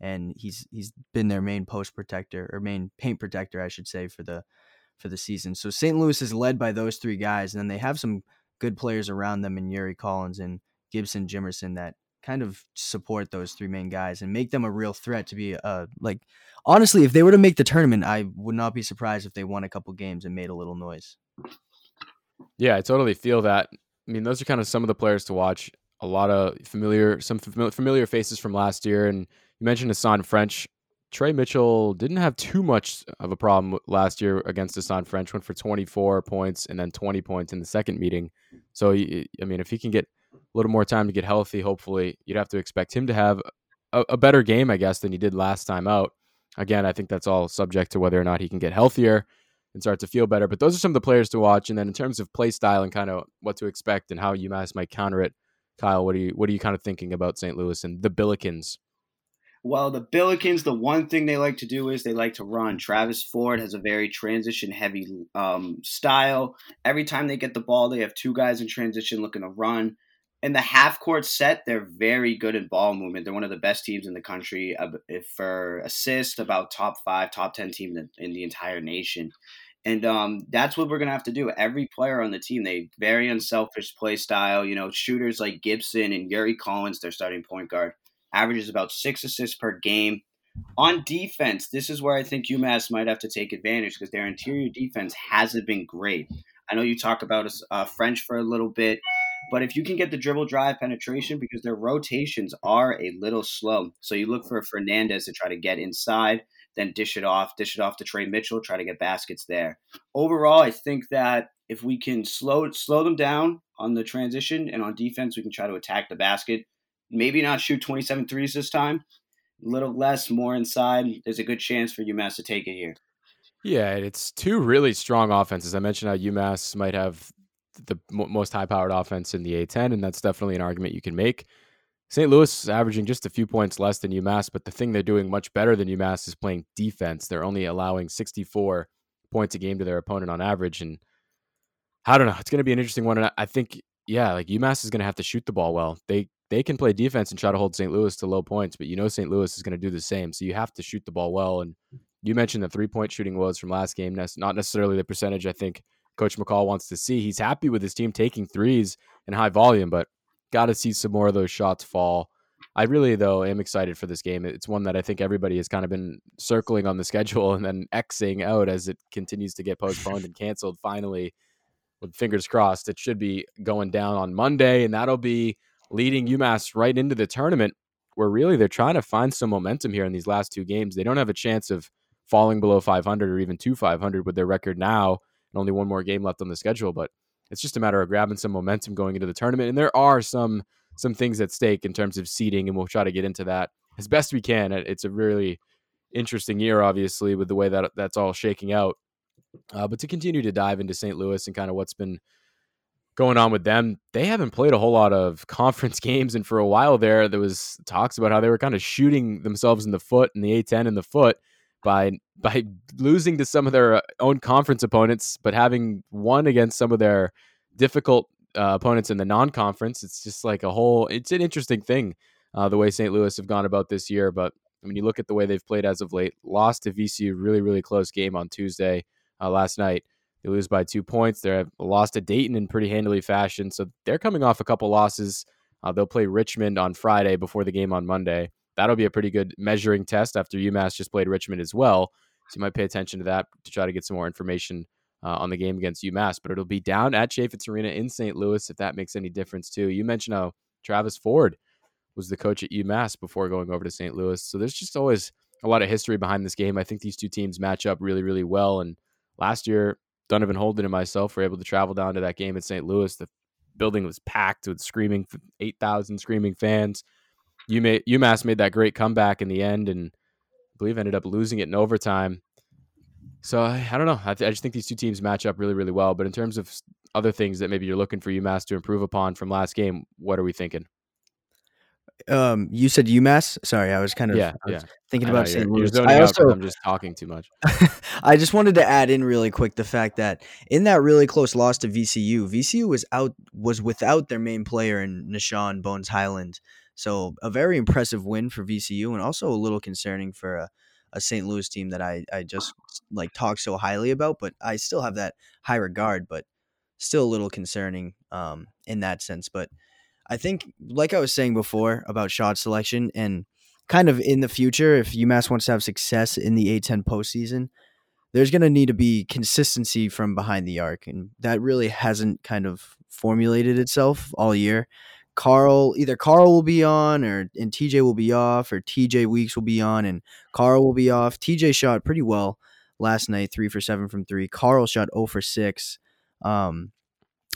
and he's been their main post protector, or main paint protector, I should say, for the season. So St. Louis is led by those three guys, and then they have some good players around them in Yuri Collins and Gibson Jimerson that kind of support those three main guys and make them a real threat to be honestly, if they were to make the tournament, I would not be surprised if they won a couple games and made a little noise. Yeah, I totally feel that. I mean, those are kind of some of the players to watch. A lot of familiar faces from last year. And you mentioned Hasahn French. Trey Mitchell didn't have too much of a problem last year against Hasahn French. Went for 24 points and then 20 points in the second meeting. So, I mean, if he can get a little more time to get healthy, hopefully, you'd have to expect him to have a better game, I guess, than he did last time out. Again, I think that's all subject to whether or not he can get healthier and start to feel better. But those are some of the players to watch. And then in terms of play style and kind of what to expect and how UMass might counter it, Kyle, what are you kind of thinking about St. Louis and the Billikens? Well, the Billikens, the one thing they like to do is they like to run. Travis Ford has a very transition-heavy style. Every time they get the ball, they have two guys in transition looking to run. In the half-court set, they're very good at ball movement. They're one of the best teams in the country for assist, about top 5, top 10 team in the entire nation. And that's what we're going to have to do. Every player on the team, they very unselfish play style. You know, shooters like Gibson and Yuri Collins, their starting point guard, averages about 6 assists per game. On defense, this is where I think UMass might have to take advantage because their interior defense hasn't been great. I know you talk about French for a little bit. But if you can get the dribble drive penetration, because their rotations are a little slow. So you look for Fernandes to try to get inside, then dish it off to Trey Mitchell, try to get baskets there. Overall, I think that if we can slow them down on the transition and on defense, we can try to attack the basket. Maybe not shoot 27 threes this time. A little less, more inside. There's a good chance for UMass to take it here. Yeah, it's two really strong offenses. I mentioned how UMass might have the most high-powered offense in the A-10, and that's definitely an argument you can make. St. Louis is averaging just a few points less than UMass, but the thing they're doing much better than UMass is playing defense. They're only allowing 64 points a game to their opponent on average, and I don't know. It's going to be an interesting one, and I think, UMass is going to have to shoot the ball well. They can play defense and try to hold St. Louis to low points, but St. Louis is going to do the same, so you have to shoot the ball well, and you mentioned the three-point shooting was from last game. That's not necessarily the percentage I think Coach McCall wants to see. He's happy with his team taking threes in high volume, but got to see some more of those shots fall. I really, though, am excited for this game. It's one that I think everybody has kind of been circling on the schedule and then Xing out as it continues to get postponed and canceled. Finally, with fingers crossed, it should be going down on Monday, and that'll be leading UMass right into the tournament, where really they're trying to find some momentum here in these last two games. They don't have a chance of falling below 500 or even to 500 with their record now. And only one more game left on the schedule, but it's just a matter of grabbing some momentum going into the tournament. And there are some things at stake in terms of seeding, and we'll try to get into that as best we can. It's a really interesting year, obviously, with the way that that's all shaking out. But to continue to dive into St. Louis and kind of what's been going on with them, they haven't played a whole lot of conference games. And for a while there was talks about how they were kind of shooting themselves in the foot and the A-10 in the foot by losing to some of their own conference opponents, but having won against some of their difficult opponents in the non-conference. It's just like it's an interesting thing, the way St. Louis have gone about this year. But when you look at the way they've played as of late, lost to VCU, really, really close game on Tuesday last night. They lose by 2 points. They're lost to Dayton in pretty handily fashion. So they're coming off a couple losses. They'll play Richmond on Friday before the game on Monday. That'll be a pretty good measuring test after UMass just played Richmond as well. So you might pay attention to that to try to get some more information on the game against UMass. But it'll be down at Chaffetz Arena in St. Louis, if that makes any difference too. You mentioned how Travis Ford was the coach at UMass before going over to St. Louis. So there's just always a lot of history behind this game. I think these two teams match up really, really well. And last year, Donovan Holden and myself were able to travel down to that game at St. Louis. The building was packed with 8,000 screaming fans. UMass made that great comeback in the end, and I believe ended up losing it in overtime. So I don't know. I just think these two teams match up really, really well. But in terms of other things that maybe you're looking for UMass to improve upon from last game, what are we thinking? You said UMass? Sorry, I was kind of thinking about St. Louis. I'm just talking too much. I just wanted to add in really quick the fact that in that really close loss to VCU, VCU was without their main player in Nah'Shon Bones Hyland. So a very impressive win for VCU, and also a little concerning for a St. Louis team that I just like talk so highly about, but I still have that high regard, but still a little concerning in that sense. But I think, like I was saying before about shot selection and kind of in the future, if UMass wants to have success in the A-10 postseason, there's going to need to be consistency from behind the arc. And that really hasn't kind of formulated itself all year. Carl will be on, and TJ will be off, or TJ Weeks will be on and Carl will be off. TJ shot pretty well last night, 3 for 7 from 3. Carl shot 0 for 6.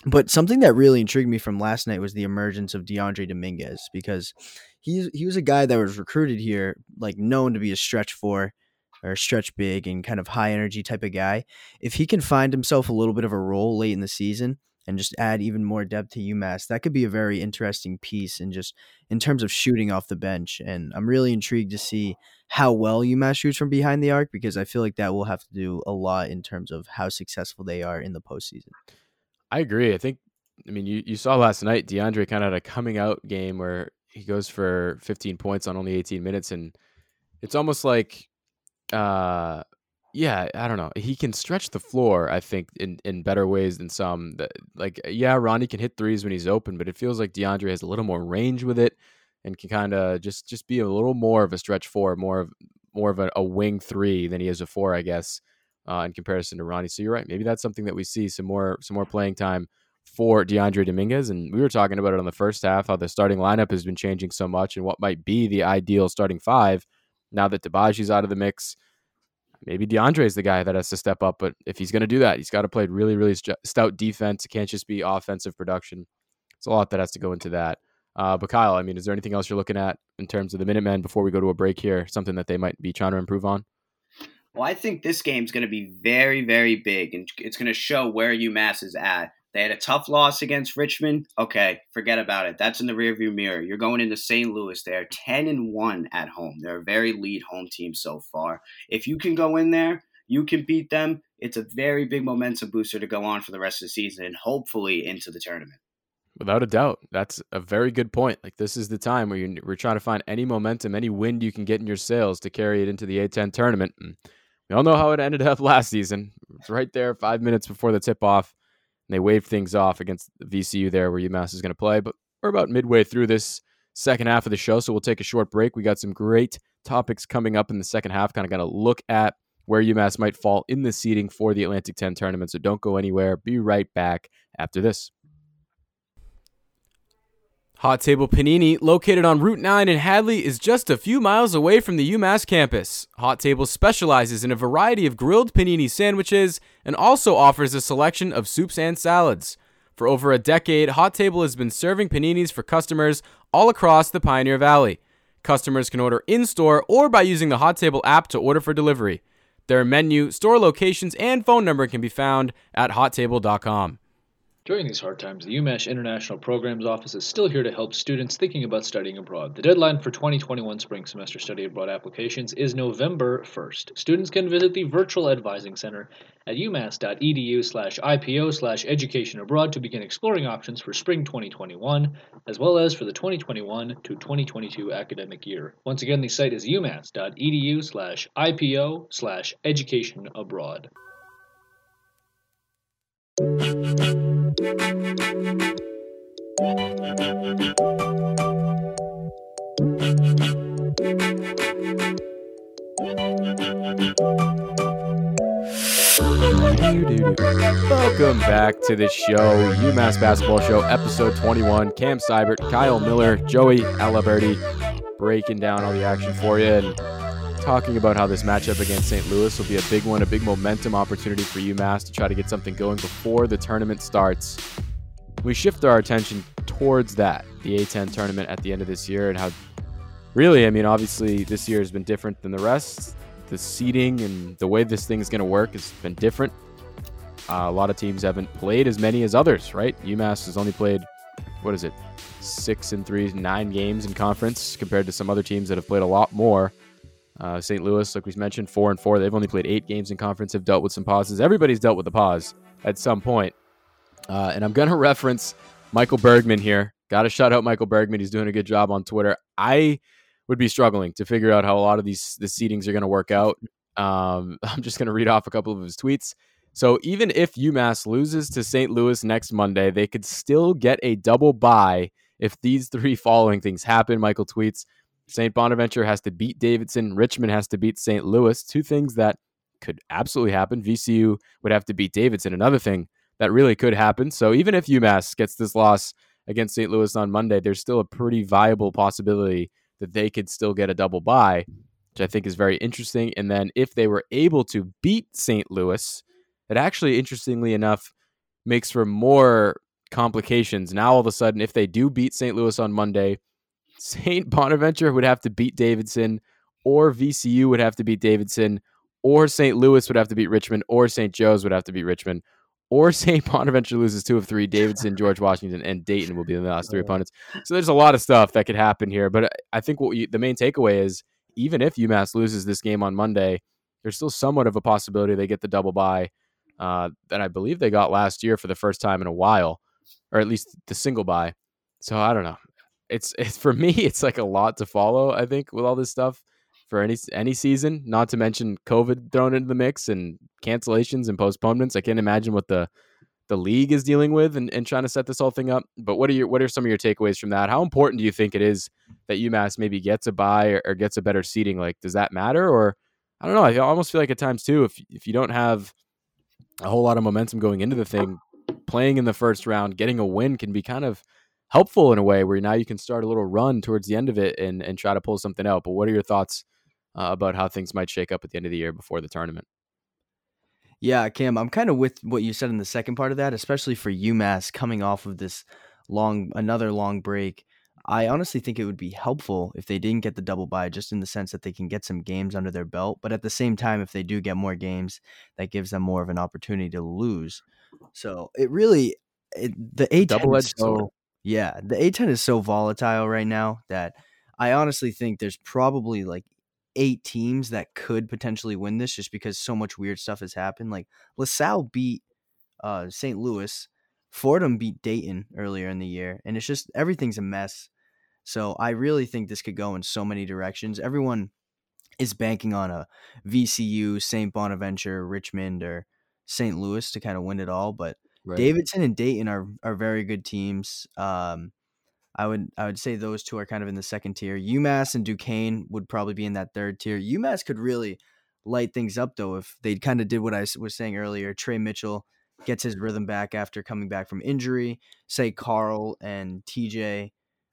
But something that really intrigued me from last night was the emergence of DeAndre Dominguez, because he was a guy that was recruited here, like known to be a stretch four or stretch big and kind of high energy type of guy. If he can find himself a little bit of a role late in the season and just add even more depth to UMass, that could be a very interesting piece and just in terms of shooting off the bench. And I'm really intrigued to see how well UMass shoots from behind the arc, because I feel like that will have to do a lot in terms of how successful they are in the postseason. I agree. I mean, you saw last night, DeAndre kind of had a coming out game where he goes for 15 points on only 18 minutes. And it's almost like, I don't know. He can stretch the floor, I think, in better ways than some. Like, Ronnie can hit threes when he's open, but it feels like DeAndre has a little more range with it and can kind of just be a little more of a stretch four, more of a wing three than he is a four, I guess, in comparison to Ronnie. So you're right. Maybe that's something that we see, some more playing time for DeAndre Dominguez. And we were talking about it on the first half, how the starting lineup has been changing so much and what might be the ideal starting five now that Dibaji's out of the mix. Maybe DeAndre is the guy that has to step up, but if he's going to do that, he's got to play really, really stout defense. It can't just be offensive production. It's a lot that has to go into that. But Kyle, I mean, is there anything else you're looking at in terms of the Minutemen before we go to a break here, something that they might be trying to improve on? Well, I think this game's going to be very, very big, and it's going to show where UMass is at. They had a tough loss against Richmond. Okay, forget about it. That's in the rearview mirror. You're going into St. Louis. They are 10-1 at home. They're a very lead home team so far. If you can go in there, you can beat them. It's a very big momentum booster to go on for the rest of the season and hopefully into the tournament. Without a doubt. That's a very good point. Like, this is the time where we're trying to find any momentum, any wind you can get in your sails to carry it into the A-10 tournament. And we all know how it ended up last season. It's right there 5 minutes before the tip-off. And they waved things off against VCU there where UMass is going to play. But we're about midway through this second half of the show, so we'll take a short break. We got some great topics coming up in the second half, kind of going to look at where UMass might fall in the seeding for the Atlantic 10 tournament. So don't go anywhere. Be right back after this. Hot Table Panini, located on Route 9 in Hadley, is just a few miles away from the UMass campus. Hot Table specializes in a variety of grilled panini sandwiches and also offers a selection of soups and salads. For over a decade, Hot Table has been serving paninis for customers all across the Pioneer Valley. Customers can order in-store or by using the Hot Table app to order for delivery. Their menu, store locations, and phone number can be found at hottable.com. During these hard times, the UMass International Programs Office is still here to help students thinking about studying abroad. The deadline for 2021 spring semester study abroad applications is November 1st. Students can visit the Virtual Advising Center at umass.edu/IPO/educationabroad to begin exploring options for spring 2021, as well as for the 2021 to 2022 academic year. Once again, the site is umass.edu/IPO/educationabroad. Welcome back to the show, UMass Basketball Show, episode 21. Cam Seibert, Kyle Miller, Joey Aliberti, breaking down all the action for you. And it's talking about how this matchup against St. Louis will be a big one, a big momentum opportunity for UMass to try to get something going before the tournament starts. We shift our attention towards that, the A10 tournament at the end of this year, and how really, I mean, obviously this year has been different than the rest. The seeding and the way this thing is going to work has been different. A lot of teams haven't played as many as others, right? UMass has only played, 9 games in conference compared to some other teams that have played a lot more. St. Louis, like we mentioned, 4-4. They've only played 8 games in conference, have dealt with some pauses. Everybody's dealt with a pause at some point. And I'm going to reference Michael Bergman here. Got to shout out Michael Bergman. He's doing a good job on Twitter. I would be struggling to figure out how a lot of the seedings are going to work out. I'm just going to read off a couple of his tweets. So even if UMass loses to St. Louis next Monday, they could still get a double bye if these three following things happen. Michael tweets, St. Bonaventure has to beat Davidson. Richmond has to beat St. Louis. Two things that could absolutely happen. VCU would have to beat Davidson. Another thing that really could happen. So even if UMass gets this loss against St. Louis on Monday, there's still a pretty viable possibility that they could still get a double bye, which I think is very interesting. And then if they were able to beat St. Louis, it actually, interestingly enough, makes for more complications. Now, all of a sudden, if they do beat St. Louis on Monday, St. Bonaventure would have to beat Davidson, or VCU would have to beat Davidson, or St. Louis would have to beat Richmond, or St. Joe's would have to beat Richmond, or St. Bonaventure loses 2 of 3, Davidson, George Washington, and Dayton will be the last 3 opponents. So there's a lot of stuff that could happen here. But I think the main takeaway is, even if UMass loses this game on Monday, there's still somewhat of a possibility they get the double bye that I believe they got last year for the first time in a while, or at least the single bye. So I don't know. It's for me, it's like a lot to follow, I think, with all this stuff for any season, not to mention COVID thrown into the mix and cancellations and postponements. I can't imagine what the league is dealing with and trying to set this whole thing up. But what are some of your takeaways from that? How important do you think it is that UMass maybe gets a bye or gets a better seeding? Like, does that matter? Or I don't know. I almost feel like at times too, if you don't have a whole lot of momentum going into the thing, playing in the first round, getting a win can be kind of helpful in a way where now you can start a little run towards the end of it and try to pull something out. But what are your thoughts about how things might shake up at the end of the year before the tournament? Yeah, Cam, I'm kind of with what you said in the second part of that, especially for UMass coming off of this another long break. I honestly think it would be helpful if they didn't get the double bye, just in the sense that they can get some games under their belt. But at the same time, if they do get more games, that gives them more of an opportunity to lose. So it really, the A10 double-edged sword. Yeah, the A10 is so volatile right now that I honestly think there's probably like 8 teams that could potentially win this, just because so much weird stuff has happened. Like LaSalle beat St. Louis, Fordham beat Dayton earlier in the year, and it's just everything's a mess. So I really think this could go in so many directions. Everyone is banking on a VCU, St. Bonaventure, Richmond, or St. Louis to kind of win it all, but right. Davidson and Dayton are very good teams. I would say those two are kind of in the second tier. UMass and Duquesne would probably be in that third tier. UMass could really light things up, though, if they kind of did what I was saying earlier. Trey Mitchell gets his rhythm back after coming back from injury. Say Carl and TJ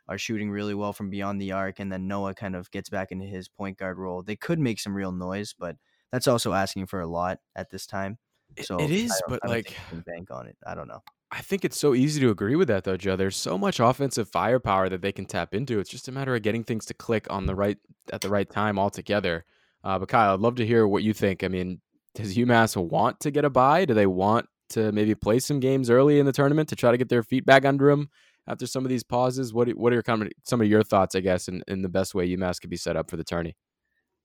are shooting really well from beyond the arc, and then Noah kind of gets back into his point guard role. They could make some real noise, but that's also asking for a lot at this time. So it is, but like, bank on it. I don't know. I think it's so easy to agree with that, though, Joe. There's so much offensive firepower that they can tap into. It's just a matter of getting things to click on at the right time altogether. But Kyle, I'd love to hear what you think. I mean, does UMass want to get a bye? Do they want to maybe play some games early in the tournament to try to get their feet back under them after some of these pauses? What are some of your thoughts, I guess, in the best way UMass could be set up for the tourney?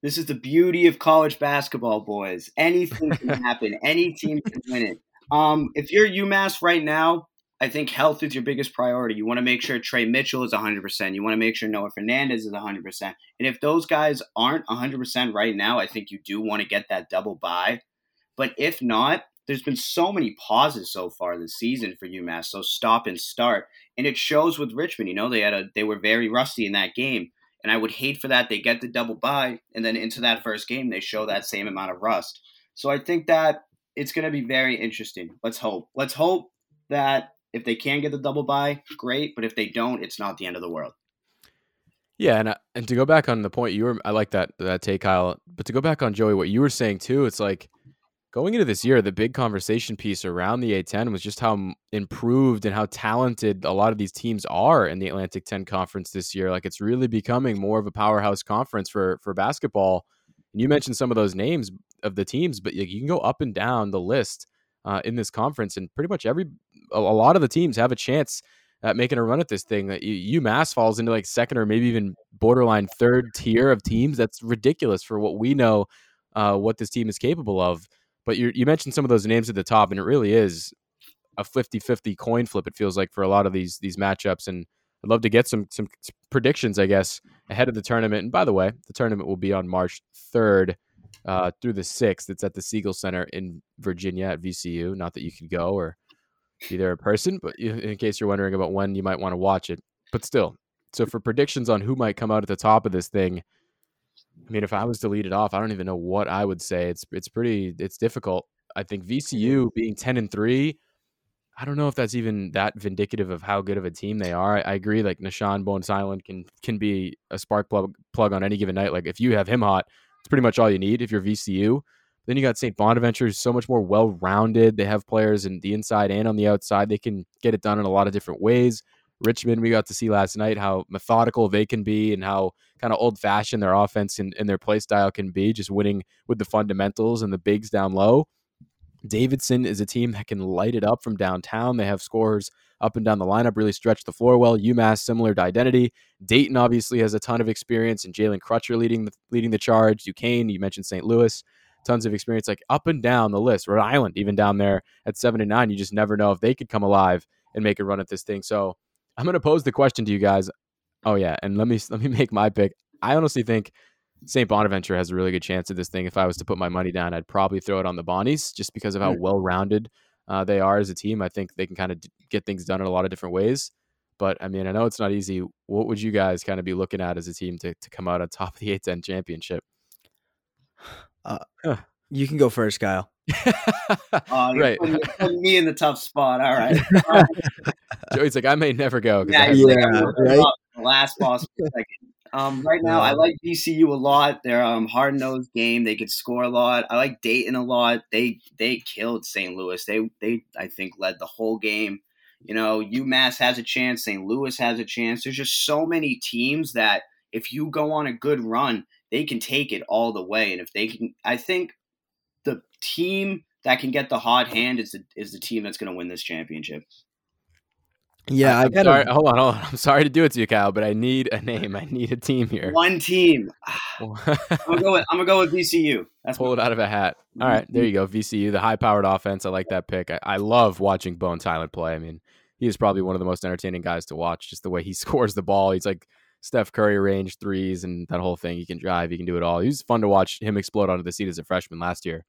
This is the beauty of college basketball, boys. Anything can happen. Any team can win it. If you're UMass right now, I think health is your biggest priority. You want to make sure Trey Mitchell is 100%. You want to make sure Noah Fernandes is 100%. And if those guys aren't 100% right now, I think you do want to get that double bye. But if not, there's been so many pauses so far this season for UMass, so stop and start. And it shows with Richmond. You know, they were very rusty in that game. And I would hate for that. They get the double bye, and then into that first game, they show that same amount of rust. So I think that it's going to be very interesting. Let's hope. Let's hope that if they can get the double bye, great. But if they don't, it's not the end of the world. Yeah, and to go back on the point you were, I like that take, Kyle. But to go back on Joey, what you were saying too, it's like going into this year, the big conversation piece around the A10 was just how improved and how talented a lot of these teams are in the Atlantic 10 conference this year. Like, it's really becoming more of a powerhouse conference for basketball. And you mentioned some of those names of the teams, but you can go up and down the list in this conference, and pretty much a lot of the teams have a chance at making a run at this thing. UMass falls into like second or maybe even borderline third tier of teams. That's ridiculous for what we know, what this team is capable of. But you mentioned some of those names at the top, and it really is a 50-50 coin flip, it feels like, for a lot of these matchups. And I'd love to get some predictions, I guess, ahead of the tournament. And by the way, the tournament will be on March 3rd through the 6th. It's at the Siegel Center in Virginia at VCU. Not that you could go or be there in person, but in case you're wondering about when you might want to watch it. But still, so for predictions on who might come out at the top of this thing, I mean, if I was to lead it off, I don't even know what I would say. It's difficult. I think VCU being 10-3, I don't know if that's even that vindicative of how good of a team they are. I agree. Like, Nah'Shon Bones Hyland can be a spark plug on any given night. Like, if you have him hot, it's pretty much all you need if you're VCU. Then you got St. Bonaventure, who's so much more well-rounded. They have players in the inside and on the outside. They can get it done in a lot of different ways. Richmond, we got to see last night how methodical they can be and how kind of old-fashioned their offense and their play style can be, just winning with the fundamentals and the bigs down low. Davidson is a team that can light it up from downtown. They have scorers up and down the lineup, really stretch the floor well. UMass, similar to identity. Dayton obviously has a ton of experience, and Jalen Crutcher leading the charge. Duquesne, you mentioned St. Louis, tons of experience, like up and down the list. Rhode Island, even down there at 7-9, you just never know if they could come alive and make a run at this thing. So I'm going to pose the question to you guys. Oh yeah, and let me make my pick. I honestly think St. Bonaventure has a really good chance at this thing. If I was to put my money down, I'd probably throw it on the Bonnies just because of how well-rounded they are as a team. I think they can kind of get things done in a lot of different ways. But I mean, I know it's not easy. What would you guys kind of be looking at as a team to come out on top of the A10 championship? You can go first, Kyle. Right. Putting me in the tough spot. All right. Joey's like, I may never go. Right? Last boss. Right now, I like VCU a lot. They're hard-nosed game. They could score a lot. I like Dayton a lot. They killed St. Louis. They I think led the whole game. You know, UMass has a chance. St. Louis has a chance. There's just so many teams that if you go on a good run, they can take it all the way. And if they can, I think the team that can get the hot hand is the team that's going to win this championship. Yeah, I got it. Hold on. I'm sorry to do it to you, Kyle, but I need a name. I need a team here. One team. I'm gonna go with VCU. That's pull it out of a hat. All right, there you go. VCU, the high-powered offense. I like that pick. I love watching Bones Hyland play. I mean, he is probably one of the most entertaining guys to watch. Just the way he scores the ball. He's like Steph Curry range threes and that whole thing. He can drive. He can do it all. He was fun to watch him explode onto the seat as a freshman last year.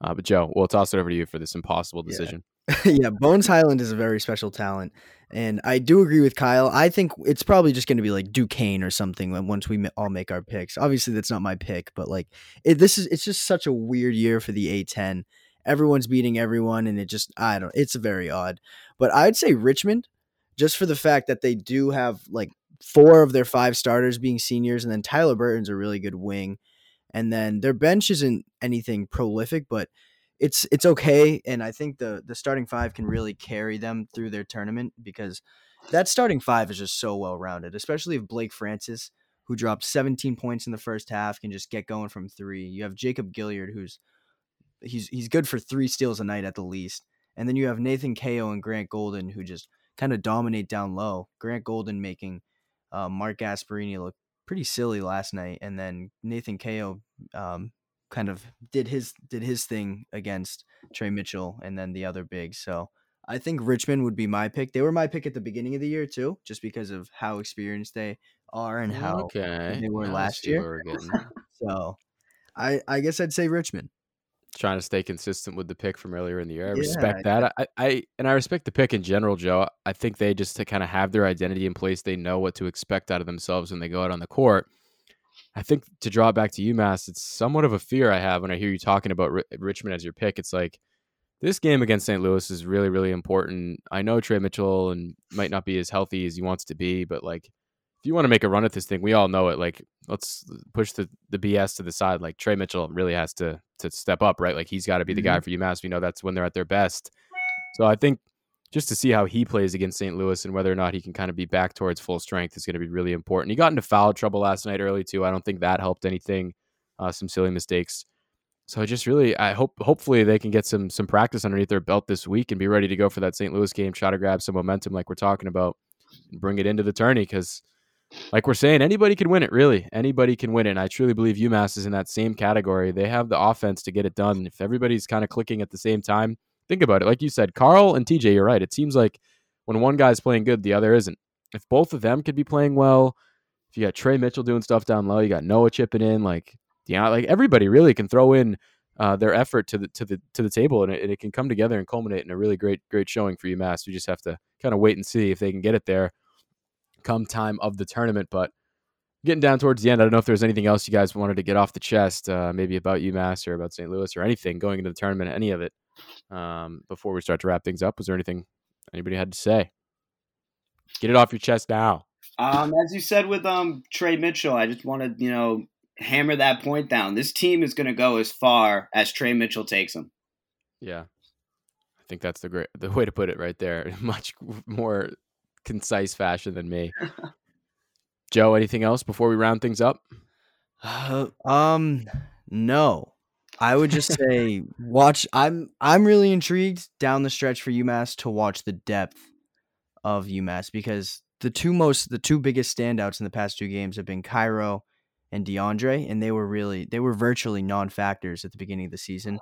But Joe, we'll toss it over to you for this impossible decision. Yeah, Bones Hyland is a very special talent. And I do agree with Kyle. I think it's probably just going to be like Duquesne or something once we all make our picks. Obviously, that's not my pick, but like it's just such a weird year for the A10. Everyone's beating everyone, and it's very odd. But I'd say Richmond, just for the fact that they do have like 4 of their 5 starters being seniors, and then Tyler Burton's a really good wing. And then their bench isn't anything prolific, but it's okay, and I think the starting 5 can really carry them through their tournament because that starting 5 is just so well-rounded, especially if Blake Francis, who dropped 17 points in the first half, can just get going from 3. You have Jacob Gilyard, who's good for 3 steals a night at the least. And then you have Nathan Kao and Grant Golden, who just kind of dominate down low. Grant Golden making Mark Gasparini look pretty silly last night, and then Nathan Kao kind of did his thing against Trey Mitchell and then the other big. So I think Richmond would be my pick. They were my pick at the beginning of the year too, just because of how experienced they are and how they were last year. So I guess I'd say Richmond. Trying to stay consistent with the pick from earlier in the year. I respect that. I respect the pick in general, Joe. I think they just to kind of have their identity in place. They know what to expect out of themselves when they go out on the court. I think to draw it back to UMass, it's somewhat of a fear I have when I hear you talking about Richmond as your pick. It's like this game against St. Louis is really, really important. I know Trey Mitchell and might not be as healthy as he wants to be, but like if you want to make a run at this thing, we all know it. Like, let's push the BS to the side. Like, Trey Mitchell really has to step up, right? Like, he's got to be the guy for UMass. We know that's when they're at their best. So I think just to see how he plays against St. Louis and whether or not he can kind of be back towards full strength is going to be really important. He got into foul trouble last night early too. I don't think that helped anything. Some silly mistakes. So just really, I hopefully they can get some practice underneath their belt this week and be ready to go for that St. Louis game, try to grab some momentum like we're talking about and bring it into the tourney. Because like we're saying, anybody can win it, really. Anybody can win it. And I truly believe UMass is in that same category. They have the offense to get it done. And if everybody's kind of clicking at the same time, think about it. Like you said, Carl and TJ, you're right. It seems like when one guy's playing good, the other isn't. If both of them could be playing well, if you got Trey Mitchell doing stuff down low, you got Noah chipping in, like... Yeah, like everybody really can throw in their effort to the table, and it can come together and culminate in a really great showing for UMass. We just have to kind of wait and see if they can get it there come time of the tournament. But getting down towards the end, I don't know if there's anything else you guys wanted to get off the chest, maybe about UMass or about St. Louis or anything going into the tournament, any of it. Before we start to wrap things up, was there anything anybody had to say? Get it off your chest now. As you said with Trey Mitchell, I just wanted hammer that point down. This team is going to go as far as Trey Mitchell takes them. Yeah. I think that's the way to put it right there in much more concise fashion than me. Joe, anything else before we round things up? No. I would just say watch. I'm really intrigued down the stretch for UMass to watch the depth of UMass, because the two biggest standouts in the past two games have been Cairo and DeAndre, and they were virtually non-factors at the beginning of the season.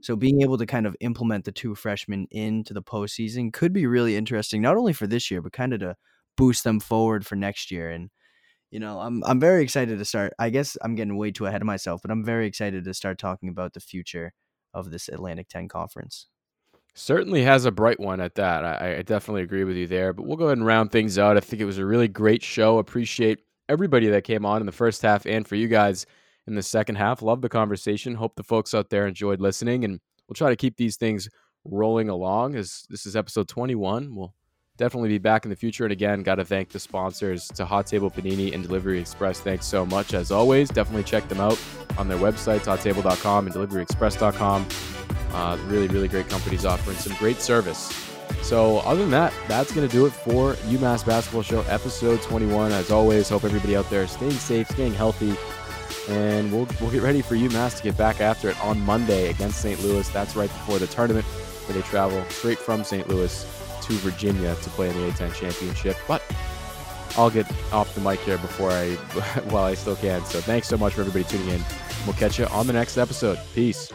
So being able to kind of implement the two freshmen into the postseason could be really interesting, not only for this year, but kind of to boost them forward for next year. And I'm very excited to start. I guess I'm getting way too ahead of myself, but I'm very excited to start talking about the future of this Atlantic 10 conference. Certainly has a bright one at that. I definitely agree with you there. But we'll go ahead and round things out. I think it was a really great show. Appreciate everybody that came on in the first half, and for you guys in the second half. Love the conversation. Hope the folks out there enjoyed listening, and we'll try to keep these things rolling along, as this is episode 21. We'll definitely be back in the future. And again, got to thank the sponsors to Hot Table Panini and Delivery Express. Thanks so much. As always, definitely check them out on their websites, hottable.com and deliveryexpress.com. Really, really great companies offering some great service. So other than that, that's going to do it for UMass Basketball Show episode 21. As always, hope everybody out there is staying safe, staying healthy, and we'll get ready for UMass to get back after it on Monday against St. Louis. That's right before the tournament, where they travel straight from St. Louis to Virginia to play in the A-10 championship. But I'll get off the mic here while I still can. So thanks so much for everybody tuning in. We'll catch you on the next episode. Peace.